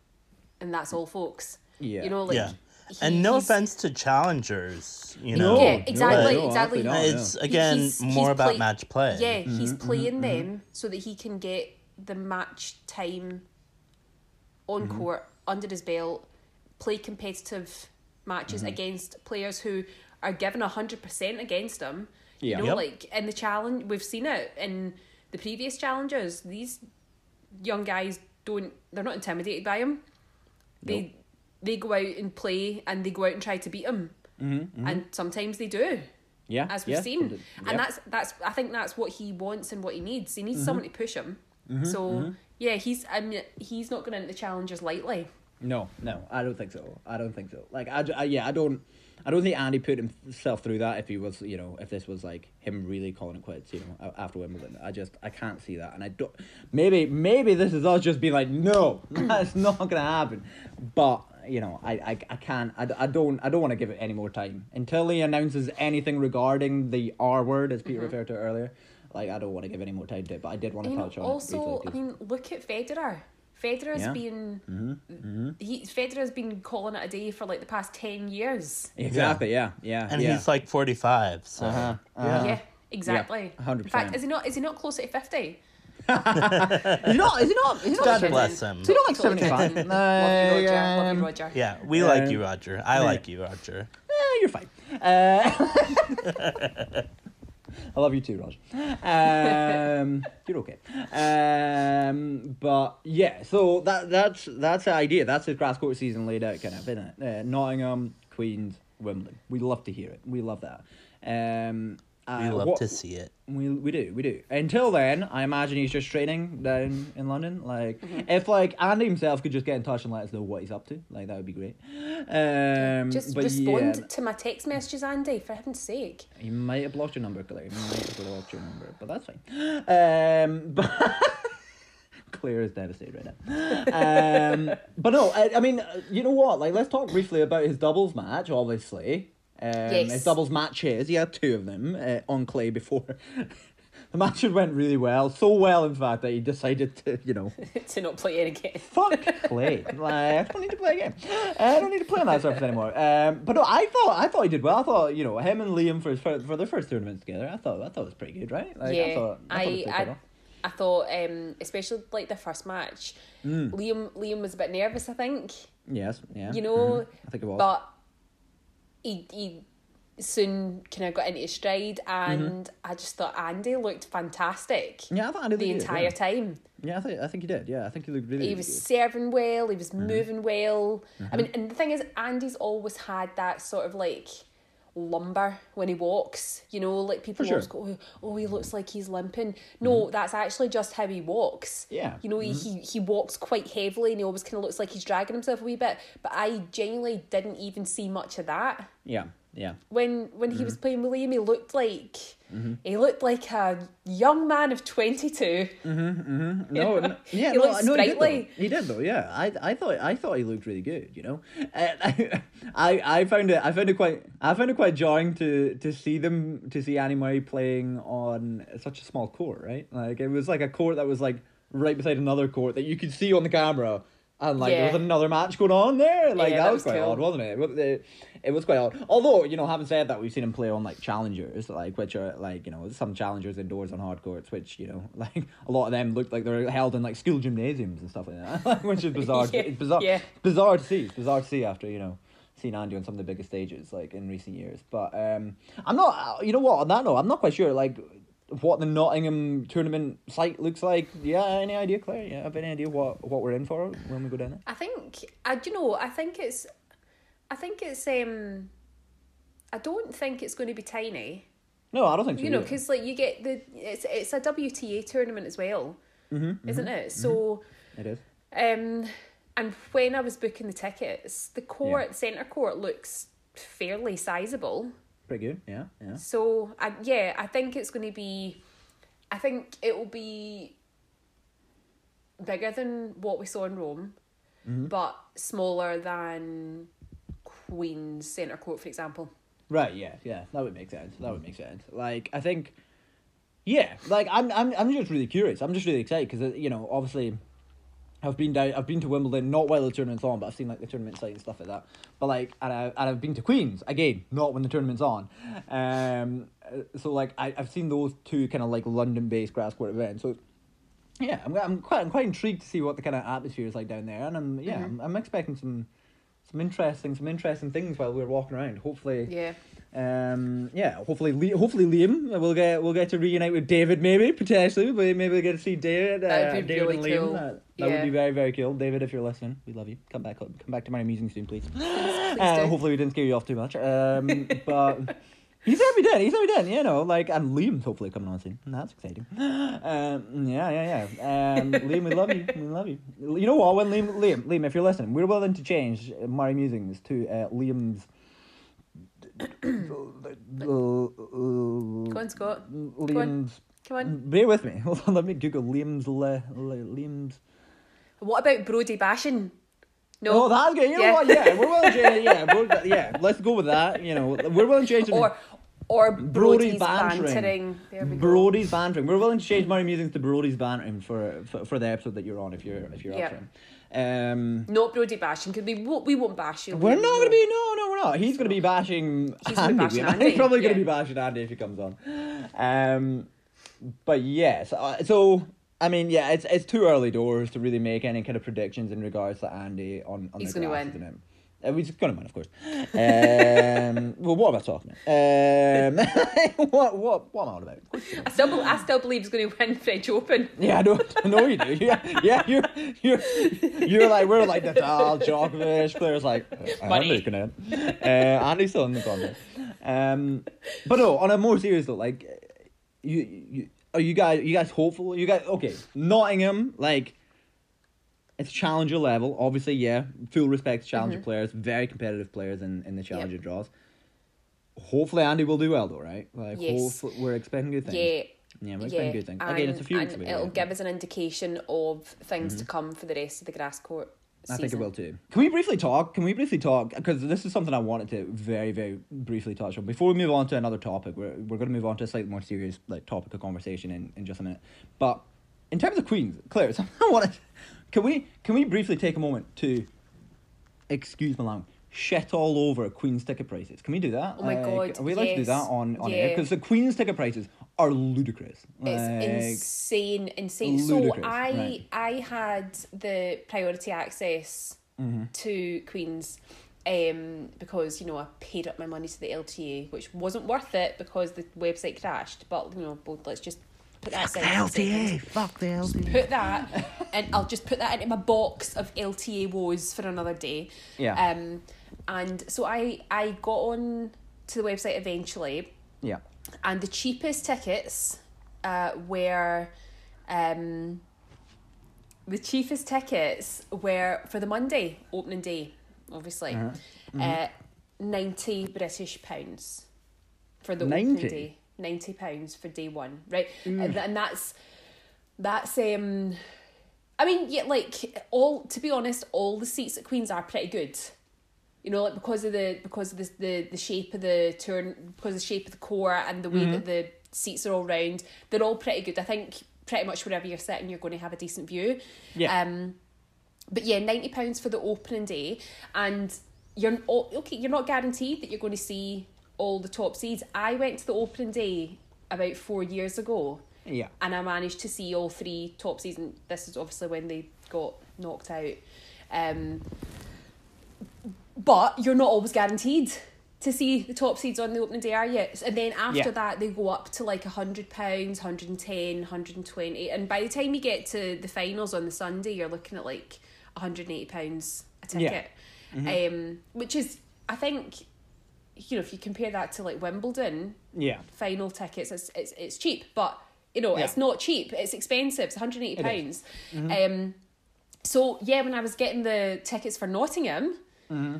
and that's all, folks. Yeah, you know, like. Yeah. He, and no offense to challengers, you know. Yeah, exactly, no, exactly. No, it's again he's, he's more about play, match play. Yeah, mm-hmm, he's playing mm-hmm, them mm-hmm. so that he can get the match time on mm-hmm. court under his belt, play competitive matches mm-hmm. against players who are given a hundred percent against him. Yeah. You know, yep. like in the challenge, we've seen it in the previous challengers. These young guys don't; they're not intimidated by him. They. Nope. They go out and play, and they go out and try to beat him, mm-hmm, mm-hmm. and sometimes they do. Yeah, as we've yeah, seen, yep. and that's that's. I think that's what he wants and what he needs. He needs mm-hmm. someone to push him. Mm-hmm, so mm-hmm. yeah, he's. I mean, he's not going into the challengers lightly. No, no, I don't think so. I don't think so. Like I, I, yeah, I don't. I don't think Andy put himself through that if he was, you know, if this was like him really calling it quits, you know, after Wimbledon. I just, I can't see that. And I don't, maybe, maybe this is us just being like, no, that's not going to happen. But, you know, I, I, I can't, I, I don't, I don't want to give it any more time until he announces anything regarding the R word, as Peter mm-hmm. referred to earlier. Like, I don't want to give any more time to it, but I did want to touch on it. Also, I mean, look at Federer. Federer's yeah. been mm-hmm. Mm-hmm. he Federer's been calling it a day for like the past ten years. Exactly, yeah, yeah. yeah and yeah. he's like forty five. So uh-huh. Uh-huh. yeah, exactly. Yeah, one hundred percent. In fact, is he not is he not closer to fifty? He's not is he not is he not God like bless him. He's not like seventy five. Love you, Roger. Love you, Roger. Yeah, we um, like you, Roger. I yeah. like you, Roger. Eh, you're fine. Uh, I love you too, Raj. Um, you're okay. Um, but yeah, so that that's that's the idea. That's the grass court season laid out, kind of, isn't it? Uh, Nottingham, Queens, Wimbledon. We love to hear it. We love that. Um, uh, we love what, to see it. We we do we do. Until then, I imagine he's just training down in London. Like mm-hmm. if like Andy himself could just get in touch and let us know what he's up to, like that would be great. Um, just respond yeah. to my text messages, Andy, for heaven's sake. He might have blocked your number, Claire. He might have blocked your number, but that's fine. Um, but Claire is devastated right now. Um, but no, I, I mean, you know what? Like, let's talk briefly about his doubles match. Obviously, um, yes. his doubles matches. He had two of them uh, on clay before. The match went really well, so well, in fact, that he decided to, you know... to not play it again. Fuck play. Like, I don't need to play again. I don't need to play on that surface anymore. Um, but no, I thought I thought he did well. I thought, you know, him and Liam for his, for, for their first tournament together, I thought I thought it was pretty good, right? Like, yeah, I thought, I thought, I, I, I thought um, especially, like, the first match, mm. Liam Liam was a bit nervous, I think. Yes, yeah. You know? Mm-hmm. I think it was. But he... he soon kind of got into his stride, and mm-hmm. I just thought Andy looked fantastic. Yeah, I thought Andy the entire did, yeah. time. Yeah, I think I think he did. Yeah, I think he looked really. He was really serving well. He was mm-hmm. moving well. Mm-hmm. I mean, and the thing is, Andy's always had that sort of like lumber when he walks. You know, like people sure. always go, "Oh, he looks like he's limping." No, mm-hmm. that's actually just how he walks. Yeah, you know, mm-hmm. he he walks quite heavily, and he always kind of looks like he's dragging himself a wee bit. But I genuinely didn't even see much of that. Yeah. Yeah. When when mm-hmm. he was playing with Liam, he looked like mm-hmm. he looked like a young man of twenty-two. Mm-hmm, mm-hmm. No, no, yeah, he no, looked no, sprightly. He did, he did though. Yeah, I I thought I thought he looked really good. You know, I, I I found it I found it quite I found it quite jarring to to see them to see Annie Murray playing on such a small court. Right, like it was like a court that was like right beside another court that you could see on the camera. And, like, yeah. there was another match going on there. Like, yeah, that, that was, was quite cool. odd, wasn't it? it? It was quite odd. Although, you know, having said that, we've seen him play on, like, challengers, like, which are, like, you know, some challengers indoors on hard courts, which, you know, like, a lot of them looked like they're held in, like, school gymnasiums and stuff like that, which is bizarre. yeah. It's bizarre, yeah. bizarre to see. It's bizarre to see after, you know, seeing Andy on some of the biggest stages, like, in recent years. But um, I'm not, you know what, on that note, I'm not quite sure, like, what the Nottingham tournament site looks like. Yeah, any idea, Claire? Yeah, have any idea what, what we're in for when we go down there? I think I you know, I think it's I think it's um I don't think it's going to be tiny. No, I don't think so. You know, because like you get the it's it's a W T A tournament as well. Mm-hmm, isn't mm-hmm, it? So mm-hmm. It is. Um and when I was booking the tickets, the court yeah. centre court looks fairly sizable. Pretty good, yeah, yeah. So, I, yeah, I think it's going to be, I think it will be bigger than what we saw in Rome, mm-hmm. but smaller than Queen's Centre Court, for example. Right, yeah, yeah, that would make sense, that would make sense. Like, I think, yeah, like, I'm I'm, I'm just really curious, I'm just really excited, because, you know, obviously... I've been down. I've been to Wimbledon, not while the tournament's on, but I've seen like the tournament site and stuff like that. But like, and I and I've been to Queen's again, not when the tournament's on. Um, so like, I I've seen those two kind of like London-based grass court events. So yeah, I'm I'm quite I'm quite intrigued to see what the kind of atmosphere is like down there, and I'm yeah, mm-hmm. I'm, I'm expecting some some interesting some interesting things while we're walking around. Hopefully, yeah. Um. Yeah. Hopefully, Le- hopefully Liam will get will get to reunite with David. Maybe potentially, but maybe we'll get to see David. That'd uh, be David really and Liam. Cool. That, that yeah. would be very very cool. David, if you're listening, we love you. Come back come back to my amusing soon, please. please uh, hopefully, we didn't scare you off too much. Um. But he's happy done. He's happy done. You know, like, and Liam's hopefully coming on soon. That's exciting. Um. Yeah. Yeah. Yeah. Um. Liam, we love you. We love you. You know what? When Liam, Liam, Liam, if you're listening, we're willing to change my musings to uh, Liam's. Go on, Scott. Liam's, Go on. Come on. Bear with me. Hold on, let me Google Liam's. Le, le, Liam's. What about Brodie Bashan? No, oh, that's good. You yeah. know what? Yeah, we're willing to change. Yeah, we're, yeah, let's go with that. You know, we're willing to change. Or, or Brodie's, Brodie's bantering. bantering. There we go. Brodie's bantering. We're willing to change Murray Musings to Brodie's bantering for, for for the episode that you're on. If you're if you're yeah. up for him. Um, not Brodie bashing, because we won't, we won't bash you. We're not going to be, no, no, we're not. He's going to be bashing He's Andy. Bashing Andy. He's probably yeah. going to be bashing Andy if he comes on. Um, but yes, yeah, so, so, I mean, yeah, it's it's too early doors to really make any kind of predictions in regards to Andy on, on the grass, isn't it? Uh, we're just going to win, of course. Um, well, what am I talking about? Um, what, what, what am I on about? I still, I still believe he's going to win French Open. Yeah, I know, I know you do. Yeah, yeah, you're, you're, you're like, we're like Nadal, Djokovic, players like, uh, Andy's going to win. Uh, Andy's still in the contest. Um, but no, on a more serious note, like, you, you, are you guys, are you guys hopeful? You guys, okay, Nottingham, like, it's challenger level, obviously, yeah. Full respect to challenger mm-hmm. players, very competitive players in, in the challenger yep. draws. Hopefully Andy will do well though, right? Like yes. hopefully we're expecting good things. Yeah. Yeah, we're expecting yeah. good things. And, Again, it's a few and weeks away. It'll yeah. give us an indication of things mm-hmm. to come for the rest of the grass court season. I think it will too. Can we briefly talk? Can we briefly talk? Because this is something I wanted to very, very briefly touch on. Before we move on to another topic, we're we're gonna move on to a slightly more serious like topic of conversation in, in just a minute. But in terms of Queens, Claire, something I wanted to Can we can we briefly take a moment to, excuse my language, shit all over Queen's ticket prices? Can we do that? Oh my like, god! Are we allowed yes. to do that on, on yeah. air? Because the Queen's ticket prices are ludicrous. Like, it's insane, insane. Ludicrous, so I right. I had the priority access mm-hmm. to Queen's, um, because, you know, I paid up my money to the L T A, which wasn't worth it because the website crashed. But, you know, let's just put that aside. L T A, fuck the L T A. Just put that, and I'll just put that into my box of L T A woes for another day. Yeah. Um, and so I I got on to the website eventually. Yeah. And the cheapest tickets uh, were... Um, the cheapest tickets were for the Monday opening day, obviously. Uh-huh. Mm-hmm. Uh, ninety British pounds for the ninety opening day. Ninety pounds for day one, right? Mm. And, and that's that's um, I mean, yeah, like all to be honest, all the seats at Queen's are pretty good. You know, like because of the because of the the, the shape of the tour, because of the shape of the core and the way mm-hmm. that the seats are all round, they're all pretty good. I think. Pretty much wherever you're sitting, you're going to have a decent view. Yeah. Um, but yeah, ninety pounds for the opening day, and you're okay. You're not guaranteed that you're going to see all the top seeds. I went to the opening day about four years ago. Yeah. And I managed to see all three top seeds. And this is obviously when they got knocked out. Um, but you're not always guaranteed to see the top seeds on the opening day, are you? And then after yeah. that, they go up to like one hundred pounds, one hundred ten pounds, one hundred twenty pounds. And by the time you get to the finals on the Sunday, you're looking at like one hundred eighty pounds a ticket. Yeah. Mm-hmm. Um, which is, I think, you know, if you compare that to like Wimbledon, yeah, final tickets, it's it's, it's cheap. But, you know, yeah. it's not cheap. It's expensive. It's one hundred eighty pounds. It is. Mm-hmm. Um, so, yeah, when I was getting the tickets for Nottingham... Mm-hmm.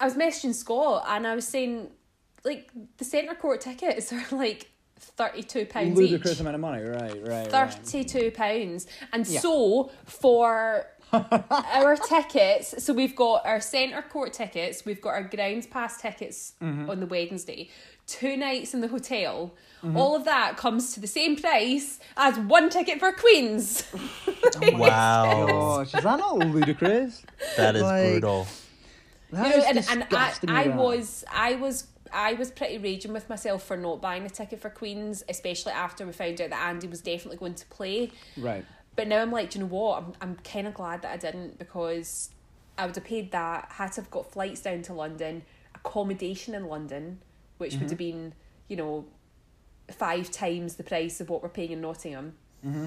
I was messaging Scott and I was saying, like, the centre court tickets are like thirty-two pounds each. Ludicrous amount of money, right, right, thirty-two pounds. Right. And yeah. so for our tickets, so we've got our centre court tickets, we've got our grounds pass tickets mm-hmm. on the Wednesday, two nights in the hotel, mm-hmm. all of that comes to the same price as one ticket for Queen's. Wow. Gosh, is that not ludicrous? That is like, brutal. That you know, and, and I, I was, I was, I was pretty raging with myself for not buying a ticket for Queen's, especially after we found out that Andy was definitely going to play. Right. But now I'm like, do you know what? I'm, I'm kind of glad that I didn't, because I would have paid that, had to have got flights down to London, accommodation in London, which mm-hmm. would have been, you know, five times the price of what we're paying in Nottingham. Mm-hmm.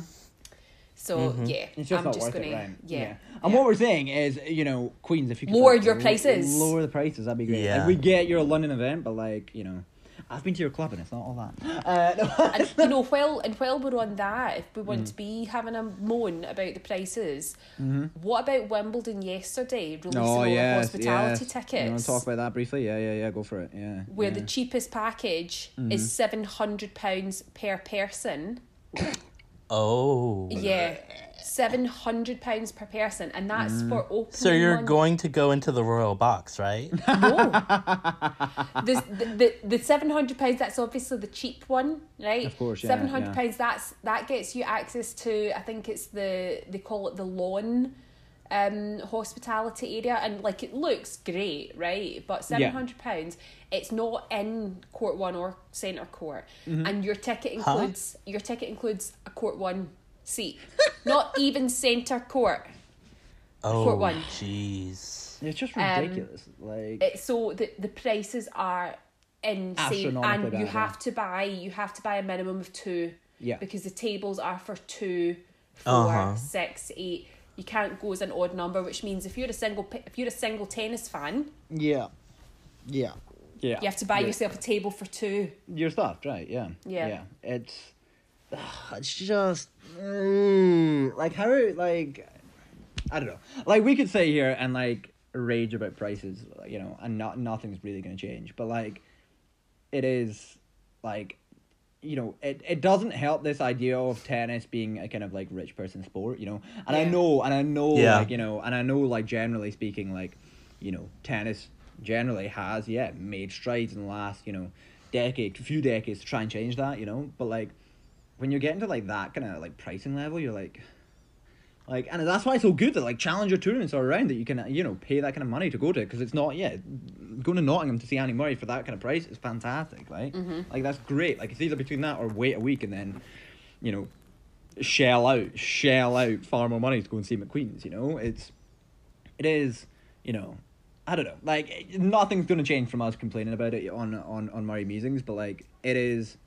So, mm-hmm. yeah, it's just I'm not just worth gonna, it, right? yeah. yeah. And yeah. what we're saying is, you know, Queen's, if you could... Lower your lower, prices. Lower the prices, that'd be great. Yeah. Like, we get you're a London event, but, like, you know, I've been to your club and it's not all that. Uh, no. And, you know, while, and while we're on that, if we want mm. to be having a moan about the prices, mm-hmm. what about Wimbledon yesterday releasing oh, all yes, the hospitality yes. tickets? You want to talk about that briefly? Yeah, yeah, yeah, go for it, yeah. Where yeah. the cheapest package mm-hmm. is seven hundred pounds per person. Oh. Yeah. seven hundred pounds per person. And that's mm. for opening. So you're Monday. Going to go into the royal box, right? No. the, the, the, the seven hundred pounds, that's obviously the cheap one, right? Of course, yeah. seven hundred pounds, yeah. That's, that gets you access to, I think it's the, they call it the lawn um, hospitality area. And, like, it looks great, right? But seven hundred pounds, yeah. it's not in court one or centre court. Mm-hmm. And your ticket includes huh? your ticket includes a court one seat. Not even centre court. Oh, court one. Jeez. It's just ridiculous. Um, like it, so the the prices are insane, and you bad, have yeah. to buy you have to buy a minimum of two. Yeah. Because the tables are for two, four, uh-huh. six, eight. You can't go as an odd number, which means if you're a single if you're a single tennis fan. Yeah. Yeah. Yeah. You have to buy yeah. yourself a table for two. You're stuffed, right? Yeah. Yeah. Yeah. It's, ugh, it's just mm, like how like I don't know. Like we could sit here and like rage about prices, you know, and not nothing's really going to change. But like, it is like, you know, it, it doesn't help this idea of tennis being a kind of like rich person sport, you know. And yeah. I know, and I know, yeah. like you know, and I know, like generally speaking, like you know, tennis. Generally has yeah made strides in the last you know decade few decades to try and change that, you know, but like when you're getting to like that kind of like pricing level, you're like like and that's why it's so good that like challenger tournaments are around that you can, you know, pay that kind of money to go to, because it's not yeah going to Nottingham to see Annie Murray for that kind of price is fantastic, like mm-hmm. like that's great, like it's either between that or wait a week and then you know shell out shell out far more money to go and see McQueen's, you know. It's it is, you know, I don't know. Like, nothing's going to change from us complaining about it on, on, on Murray Musings, but, like, it is...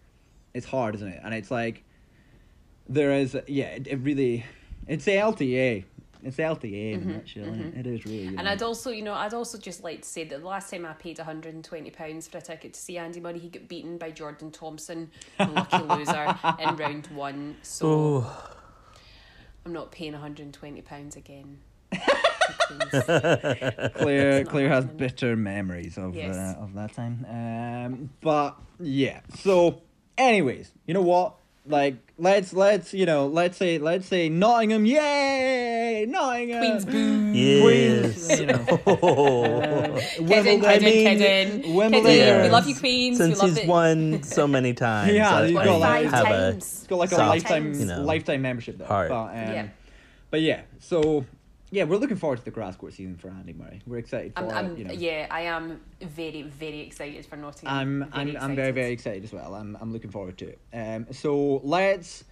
It's hard, isn't it? And it's like... There is... Yeah, it, it really... It's the L T A. It's the L T A, mm-hmm, actually. Mm-hmm. It is really... And know. I'd also, you know, I'd also just like to say that the last time I paid one hundred twenty pounds for a ticket to see Andy Murray, he got beaten by Jordan Thompson, lucky loser, in round one. So... Oh. I'm not paying one hundred twenty pounds again. Claire, Claire has bitter memories of yes. uh, of that time. Um, but yeah. So, anyways, you know what? Like, let's let's you know, let's say let's say Nottingham, yay, Nottingham, Queens, boo, yes. Queens, you know. uh, Wimbledon, Wimbledon, I mean, Wimbledon. Yeah. We love you, Queens. Since we love he's it. won so many times, yeah, he's got like, have a he's got like a soft, lifetime, you know, lifetime membership there. But, um, yeah. but yeah, so. Yeah, we're looking forward to the grass court season for Andy Murray. We're excited for I'm, it. I'm, you know. Yeah, I am very, very excited for Nottingham. I'm, very I'm, excited. I'm very, very excited as well. I'm, I'm looking forward to it. Um, so let's,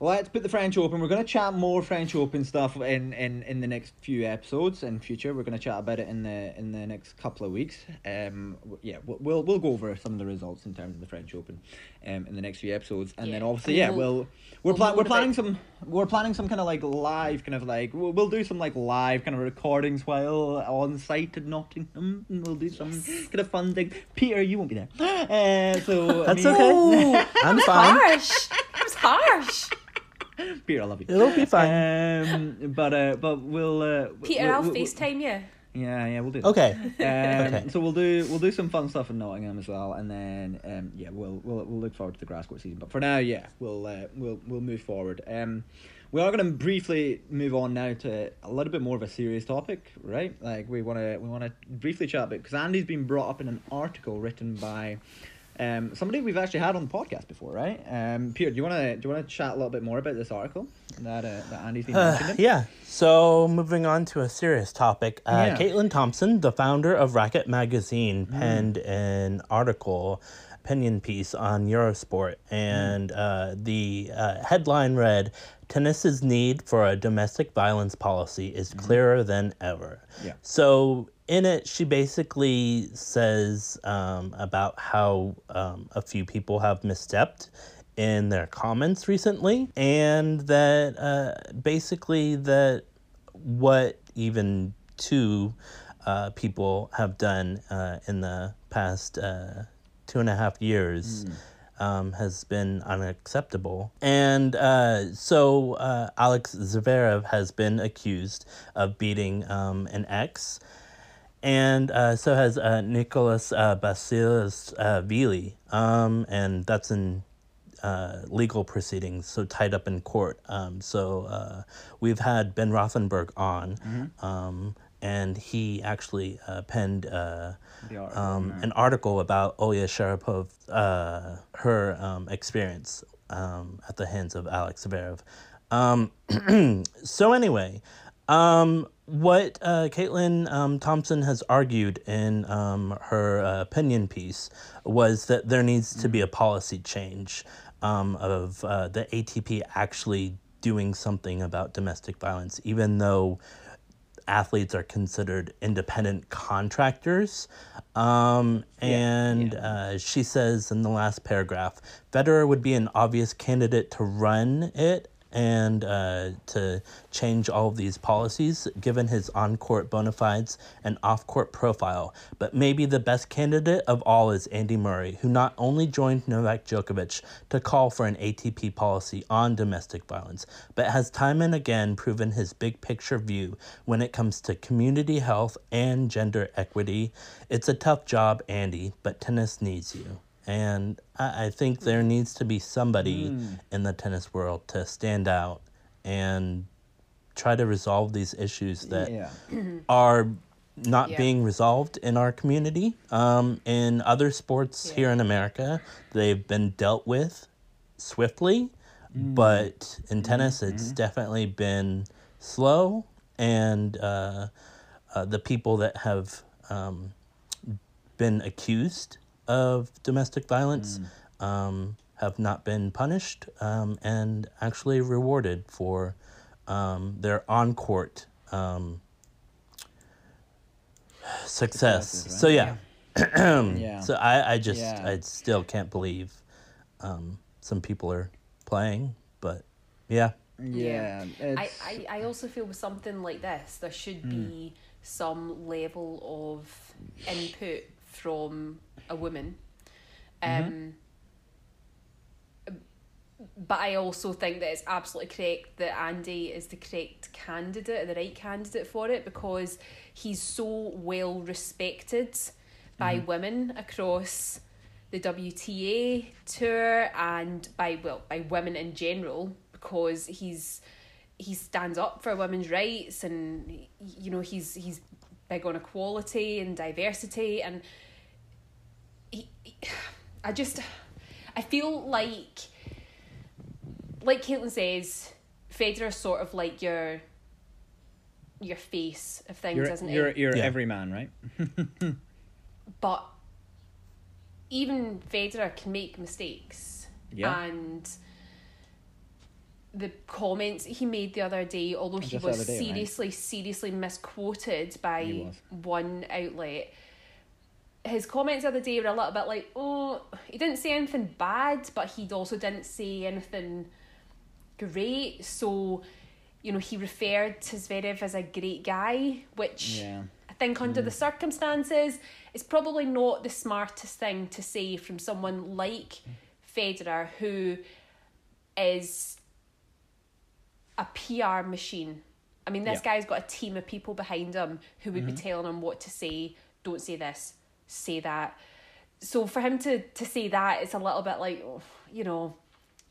let's put the French Open. We're going to chat more French Open stuff in, in, in the next few episodes in future. We're going to chat about it in the in the next couple of weeks. Um, yeah, we'll we'll go over some of the results in terms of the French Open, um, in the next few episodes, and yeah. then obviously I mean, yeah, we'll, we'll we're we'll pla- we're planning bit. some we're planning some kind of like live kind of like we'll, we'll do some like live kind of recordings while on site at Nottingham. And we'll do some yes. kind of fun thing. Peter, you won't be there, uh, so that's I mean, okay. I'm fine. Harsh. That was harsh. Peter, I love you. It'll be fine. Um, but uh, but we'll uh, Peter, we'll, I'll we'll, FaceTime you. Yeah, yeah, we'll do. That. Okay. Um, okay. So we'll do we'll do some fun stuff in Nottingham as well, and then um, yeah, we'll we'll we'll look forward to the grass court season. But for now, yeah, we'll uh, we'll we'll move forward. Um, we are going to briefly move on now to a little bit more of a serious topic, right? Like we want to we want to briefly chat about, because Andy's been brought up in an article written by. Um, somebody we've actually had on the podcast before, right? Um, Peter, do you want to do you want to chat a little bit more about this article that uh, that Andy's been mentioning? Uh, yeah. So moving on to a serious topic, uh, yeah. Caitlin Thompson, the founder of Racket Magazine, penned mm. an article, opinion piece on Eurosport, and mm. uh, the uh, headline read, "Tennis's need for a domestic violence policy is clearer mm. than ever." Yeah. So. In it, she basically says um, about how um, a few people have misstepped in their comments recently, and that uh, basically that what even two uh, people have done uh, in the past uh, two and a half years mm. um, has been unacceptable. And uh, so uh, Alex Zverev has been accused of beating um, an ex. And uh, so has uh, Nicolas uh, Basilashvili, um, and that's in uh, legal proceedings, so tied up in court. Um, so uh, we've had Ben Rothenberg on, mm-hmm. um, and he actually uh, penned uh, article, um, an article about Olya Sharapova, uh, her um, experience um, at the hands of Alex Zverev. Um, so anyway... Um, what uh, Caitlin um, Thompson has argued in um, her uh, opinion piece was that there needs mm-hmm. to be a policy change um, of uh, the A T P actually doing something about domestic violence, even though athletes are considered independent contractors. Um, and yeah, yeah. Uh, she says in the last paragraph, Federer would be an obvious candidate to run it and uh, to change all of these policies, given his on-court bona fides and off-court profile. But maybe the best candidate of all is Andy Murray, who not only joined Novak Djokovic to call for an A T P policy on domestic violence, but has time and again proven his big-picture view when it comes to community health and gender equity. It's a tough job, Andy, but tennis needs you. And I think there needs to be somebody mm. in the tennis world to stand out and try to resolve these issues that yeah. are not yeah. being resolved in our community. Um, in other sports yeah. here in America, they've been dealt with swiftly, mm. but in tennis, mm-hmm. it's definitely been slow. And uh, uh, the people that have um, been accused of domestic violence mm. um, have not been punished um, and actually rewarded for um, their on-court um, success. Successes, right? So yeah. Yeah. So I, I just, yeah. I still can't believe um, some people are playing, but yeah. Yeah. yeah. I, I, I also feel with something like this, there should mm. be some level of input from a woman. Um, mm-hmm. But I also think that it's absolutely correct that Andy is the correct candidate, the right candidate for it, because he's so well respected by mm-hmm. women across the W T A tour and by well by women in general, because he's he stands up for women's rights, and you know he's he's big on equality and diversity, and he, he, I just I feel like like Caitlin says, Federer's sort of like your your face of things, you're, isn't you're, it? You're yeah. every man, right? But even Federer can make mistakes. Yeah. And the comments he made the other day, although he Just was day, seriously, right? seriously misquoted by one outlet, his comments the other day were a little bit like, oh, he didn't say anything bad, but he also didn't say anything great. So, you know, he referred to Zverev as a great guy, which... Yeah. I think under mm. the circumstances, it's probably not the smartest thing to say from someone like Federer, who is a P R machine. I mean, this yeah. guy's got a team of people behind him who would mm-hmm. be telling him what to say. Don't say this, say that. So for him to, to say that, it's a little bit like, oh, you know,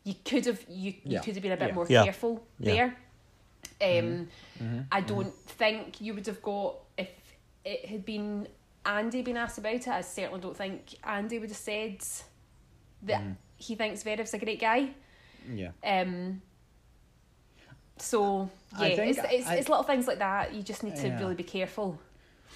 you could have you, yeah. you could have been a bit yeah. more yeah. careful yeah. there. Um, mm-hmm. I don't mm-hmm. think you would have got... It had been Andy been asked about it. I certainly don't think Andy would have said that mm. he thinks Zverev's a great guy. Yeah. Um. So yeah, it's it's, I, it's little things like that. You just need to yeah. really be careful.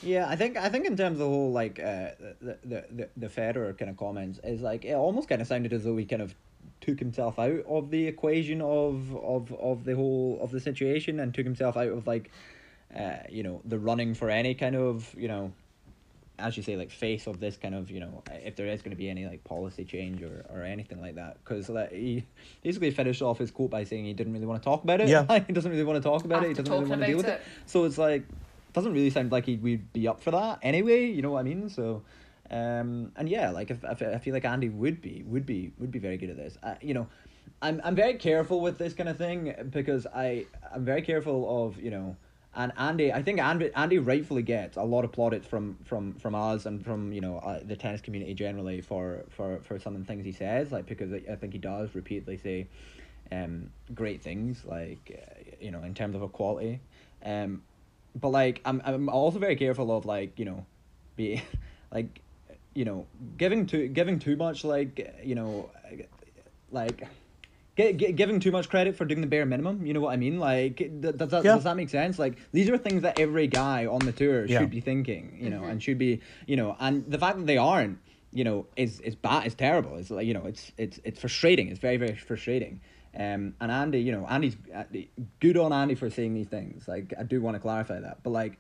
Yeah, I think I think in terms of the whole like uh, the the the, the Federer kind of comments is like it almost kind of sounded as though he kind of took himself out of the equation of of of the whole of the situation and took himself out of like. Uh, you know, the running for any kind of, you know, as you say, like face of this kind of, you know, if there is going to be any like policy change or, or anything like that, because like, he basically finished off his quote by saying he didn't really want to talk about it. Yeah. Like, he doesn't really want to talk about After it. He doesn't really want to deal with it. it. So it's like, doesn't really sound like he would be up for that anyway. You know what I mean? So, um, and yeah, like if, if I feel like Andy would be would be would be very good at this. Uh, you know, I'm I'm very careful with this kind of thing because I I'm very careful of you know. And Andy, I think Andy, Andy rightfully gets a lot of plaudits from, from, from us and from you know uh, the tennis community generally for, for, for some of the things he says, like because I think he does repeatedly say um, great things, like uh, you know in terms of equality. Um, but like I'm I'm also very careful of like you know, be like you know giving too giving too much like you know like. Giving too much credit for doing the bare minimum, you know what I mean? Like, does that yeah. does that make sense? Like, these are things that every guy on the tour yeah. should be thinking, you know, mm-hmm. and should be, you know, and the fact that they aren't, you know, is is bad, is terrible. It's like, you know, it's it's it's frustrating. It's very very frustrating. Um, and Andy, you know, Andy's Andy, good on Andy for saying these things. Like, I do want to clarify that, but like,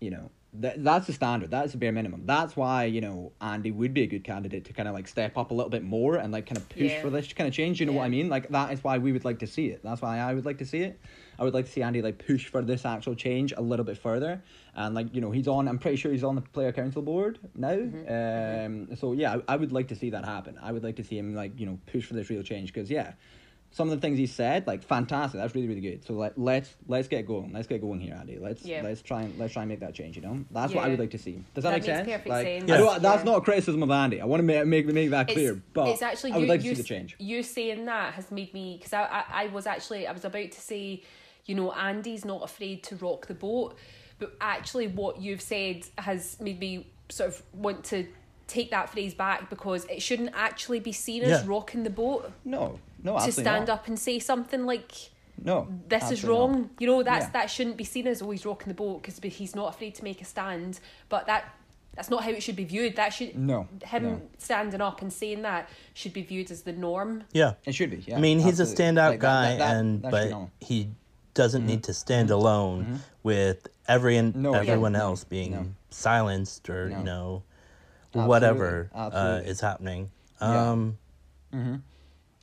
you know. That that's the standard. That's the bare minimum. That's why you know Andy would be a good candidate to kind of like step up a little bit more and like kind of push yeah. for this kind of change. You know yeah. what I mean? Like that is why we would like to see it. That's why I would like to see it. I would like to see Andy like push for this actual change a little bit further. And like you know he's on. I'm pretty sure he's on the player council board now. Mm-hmm. Um. So yeah, I, I would like to see that happen. I would like to see him like you know push for this real change because yeah. some of the things he said, like fantastic, that's really really good. So like let's let's get going, let's get going here, Andy. Let's yeah. let's try and let's try and make that change. You know, that's yeah. what I would like to see. Does that, that make sense? Perfect like, sense. Yes. I don't, that's yeah. not a criticism of Andy. I want to make make, make that it's, clear. But it's actually I would you, like to you, see the change. You saying that has made me because I, I I was actually I was about to say, you know, Andy's not afraid to rock the boat, but actually what you've said has made me sort of want to take that phrase back because it shouldn't actually be seen as yeah. rocking the boat. No. No, to stand not. up and say something like, "No, this is wrong." Not. You know, that's yeah. that shouldn't be seen as oh, he's rocking the boat because he's not afraid to make a stand. But that that's not how it should be viewed. That should no him no. standing up and saying that should be viewed as the norm. Yeah, it should be. Yeah, I mean, absolutely. He's a standout like guy, that, that, that, and that but he doesn't mm-hmm. need to stand mm-hmm. alone mm-hmm. with every and no, everyone yeah, else being no. silenced or no. you know Absolutely. whatever Absolutely. Uh, is happening. Yeah. Um, mm-hmm.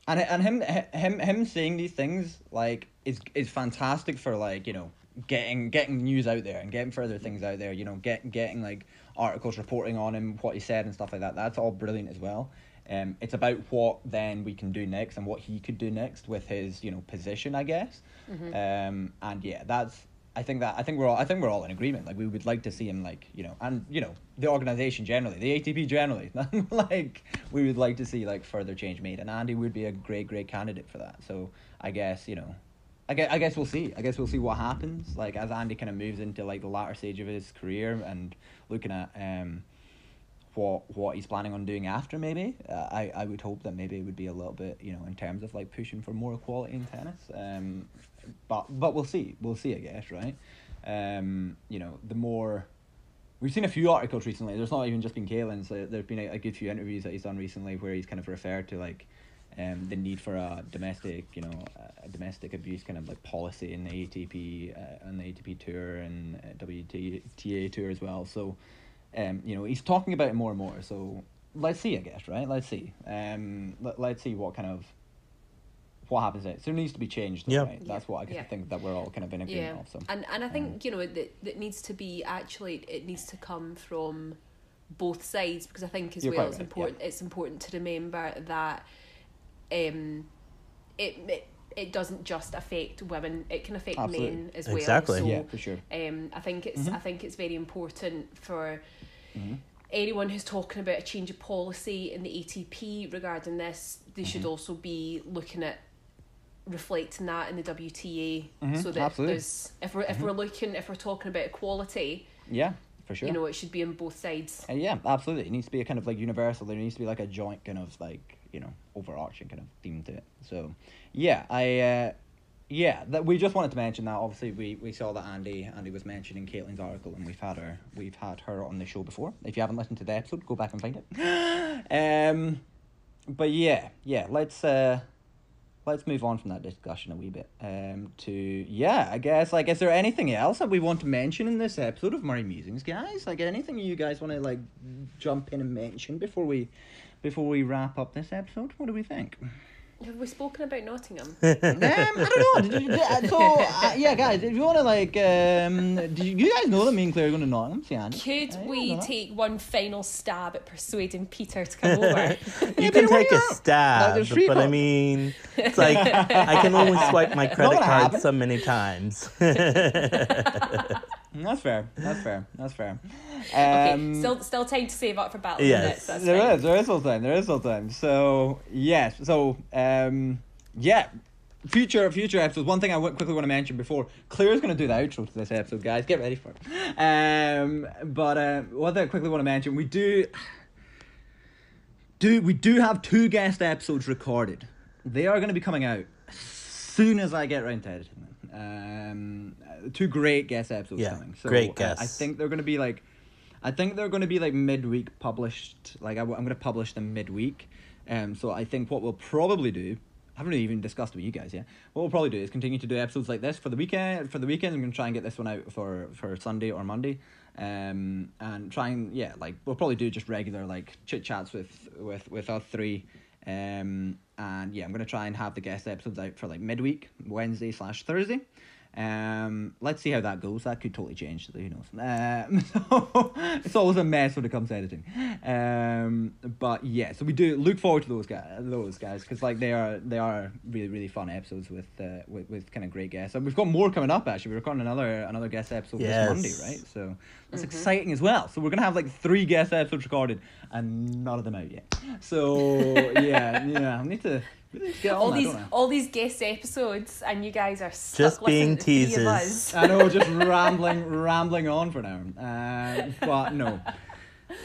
And and him him him saying these things like is is fantastic for like you know getting getting news out there and getting further things out there. You know, get getting like articles reporting on him, what he said and stuff like that. That's all brilliant as well. Um, it's about what then we can do next and what he could do next with his, you know, position, I guess. Mm-hmm. Um, and yeah, that's. I think that I think we're all I think we're all in agreement. Like we would like to see him, like you know, and you know, the organization generally, the A T P generally, like we would like to see like further change made. And Andy would be a great, great candidate for that. So I guess you know, I guess I guess we'll see. I guess we'll see what happens. Like as Andy kind of moves into like the latter stage of his career and looking at um. What, what he's planning on doing after, maybe uh, I I would hope that maybe it would be a little bit, you know, in terms of like pushing for more equality in tennis. Um, but but we'll see, we'll see, I guess, right? Um, you know, the more we've seen a few articles recently. There's not even just been Kaelin's. Uh, there's been a, a good few interviews that he's done recently where he's kind of referred to like, um, the need for a domestic, you know, a domestic abuse kind of like policy in the A T P uh, on the A T P tour and uh, W T A tour as well. So. Um, you know, he's talking about it more and more, so let's see, I guess, right? Let's see. Um, let, let's see what kind of, what happens next. So it needs to be changed, though, yeah. right? Yeah. That's what I guess yeah. think that we're all kind of in agreement yeah. of. So. And, and I think, um, you know, that that needs to be, actually, it needs to come from both sides, because I think as well it's right. important, yeah. it's important to remember that um, it, it it doesn't just affect women, it can affect Absolutely. men as well. Exactly. So, yeah, for sure. Um, I think it's mm-hmm. I think it's very important for mm-hmm. anyone who's talking about a change of policy in the A T P regarding this, they mm-hmm. should also be looking at reflecting that in the W T A mm-hmm. so that Absolutely. there's if we're if mm-hmm. we're looking if we're talking about equality. Yeah. For sure. You know, it should be on both sides. Uh, yeah, absolutely. It needs to be a kind of like universal. There needs to be like a joint kind of like, you know, overarching kind of theme to it. So, yeah, I, uh, yeah, that we just wanted to mention that. Obviously, we, we saw that Andy Andy was mentioning Caitlin's article, and we've had her we've had her on the show before. If you haven't listened to the episode, go back and find it. Um, but yeah, yeah, let's uh, let's move on from that discussion a wee bit. Um, to yeah, I guess like, is there anything else that we want to mention in this episode of Murray Musings, guys? Like anything you guys want to like jump in and mention before we before we wrap up this episode? What do we think? Have we spoken about Nottingham? um, I don't know. Did you, did, so uh, yeah, guys, if you want to like, um, did you, you guys know that me and Claire are going to Nottingham? Yeah. Could uh, we take one final stab at persuading Peter to come over? You can take a stab, like, but I mean, it's like I can only swipe my credit card happen. so many times. That's fair. That's fair. That's fair. Um, okay, still, still time to save up for battle. Yes, that's there fine. is. There is still time. There is still time. So yes. So um, yeah. Future, future episodes. One thing I w- quickly want to mention before Claire's going to do the outro to this episode, guys. Get ready for it. Um, but uh, what I quickly want to mention, we do, do we do have two guest episodes recorded. They are going to be coming out as soon as I get around to editing them. Um, two great guest episodes yeah, coming. So great guests. I, I think they're going to be like, I think they're going to be like midweek published. Like I, I'm going to publish them midweek. Um, so I think what we'll probably do, I haven't even discussed it with you guys yet. What we'll probably do is continue to do episodes like this for the weekend. For the weekend, I'm going to try and get this one out for for Sunday or Monday. Um, and try and yeah, like we'll probably do just regular like chit chats with with with us three. Um, and yeah, I'm going to try and have the guest episodes out for like midweek, Wednesday slash Thursday. Um, let's see how that goes. That could totally change, who knows. Um, so it's always a mess when it comes to editing. Um, but yeah, so we do look forward to those guys, those guys, because like they are they are really really fun episodes with uh, with, with kind of great guests. And we've got more coming up actually. We're recording another another guest episode yes. this Monday, right? So that's mm-hmm. exciting as well. So we're gonna have like three guest episodes recorded and none of them out yet. So yeah, yeah, I need to. Get all that, these all these guest episodes and you guys are stuck just being teasers. I know, just rambling rambling on for an hour, uh, but no,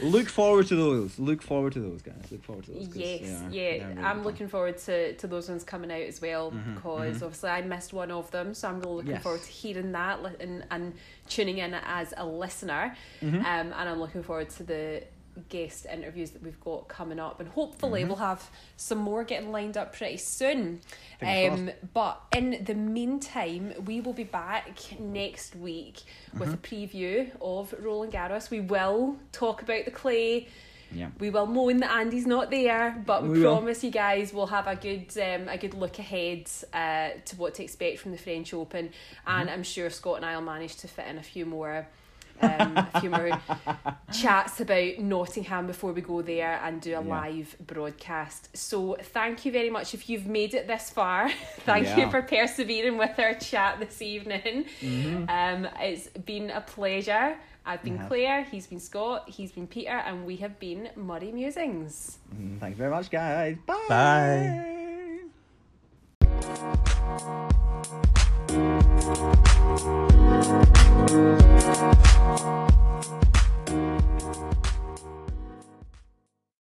look forward to those look forward to those guys look forward to those yes are, yeah really I'm fun. looking forward to, to those ones coming out as well mm-hmm, because mm-hmm. obviously I missed one of them, so I'm really looking yes. forward to hearing that and, and tuning in as a listener mm-hmm. um, and I'm looking forward to the guest interviews that we've got coming up, and hopefully mm-hmm. we'll have some more getting lined up pretty soon. Um, but in the meantime, we will be back next week mm-hmm. with a preview of Roland Garros. We will talk about the clay. Yeah. We will moan that Andy's not there, but we, we promise will. you guys we'll have a good um, a good look ahead uh, to what to expect from the French Open, and mm-hmm. I'm sure Scott and I will manage to fit in a few more um, a few more chats about Nottingham before we go there and do a yeah. live broadcast. So thank you very much if you've made it this far. Thank yeah. you for persevering with our chat this evening. Mm-hmm. Um, it's been a pleasure. I've been yeah. Claire, he's been Scott, he's been Peter, and we have been Murray Musings. Thank you very much, guys. Bye. Bye.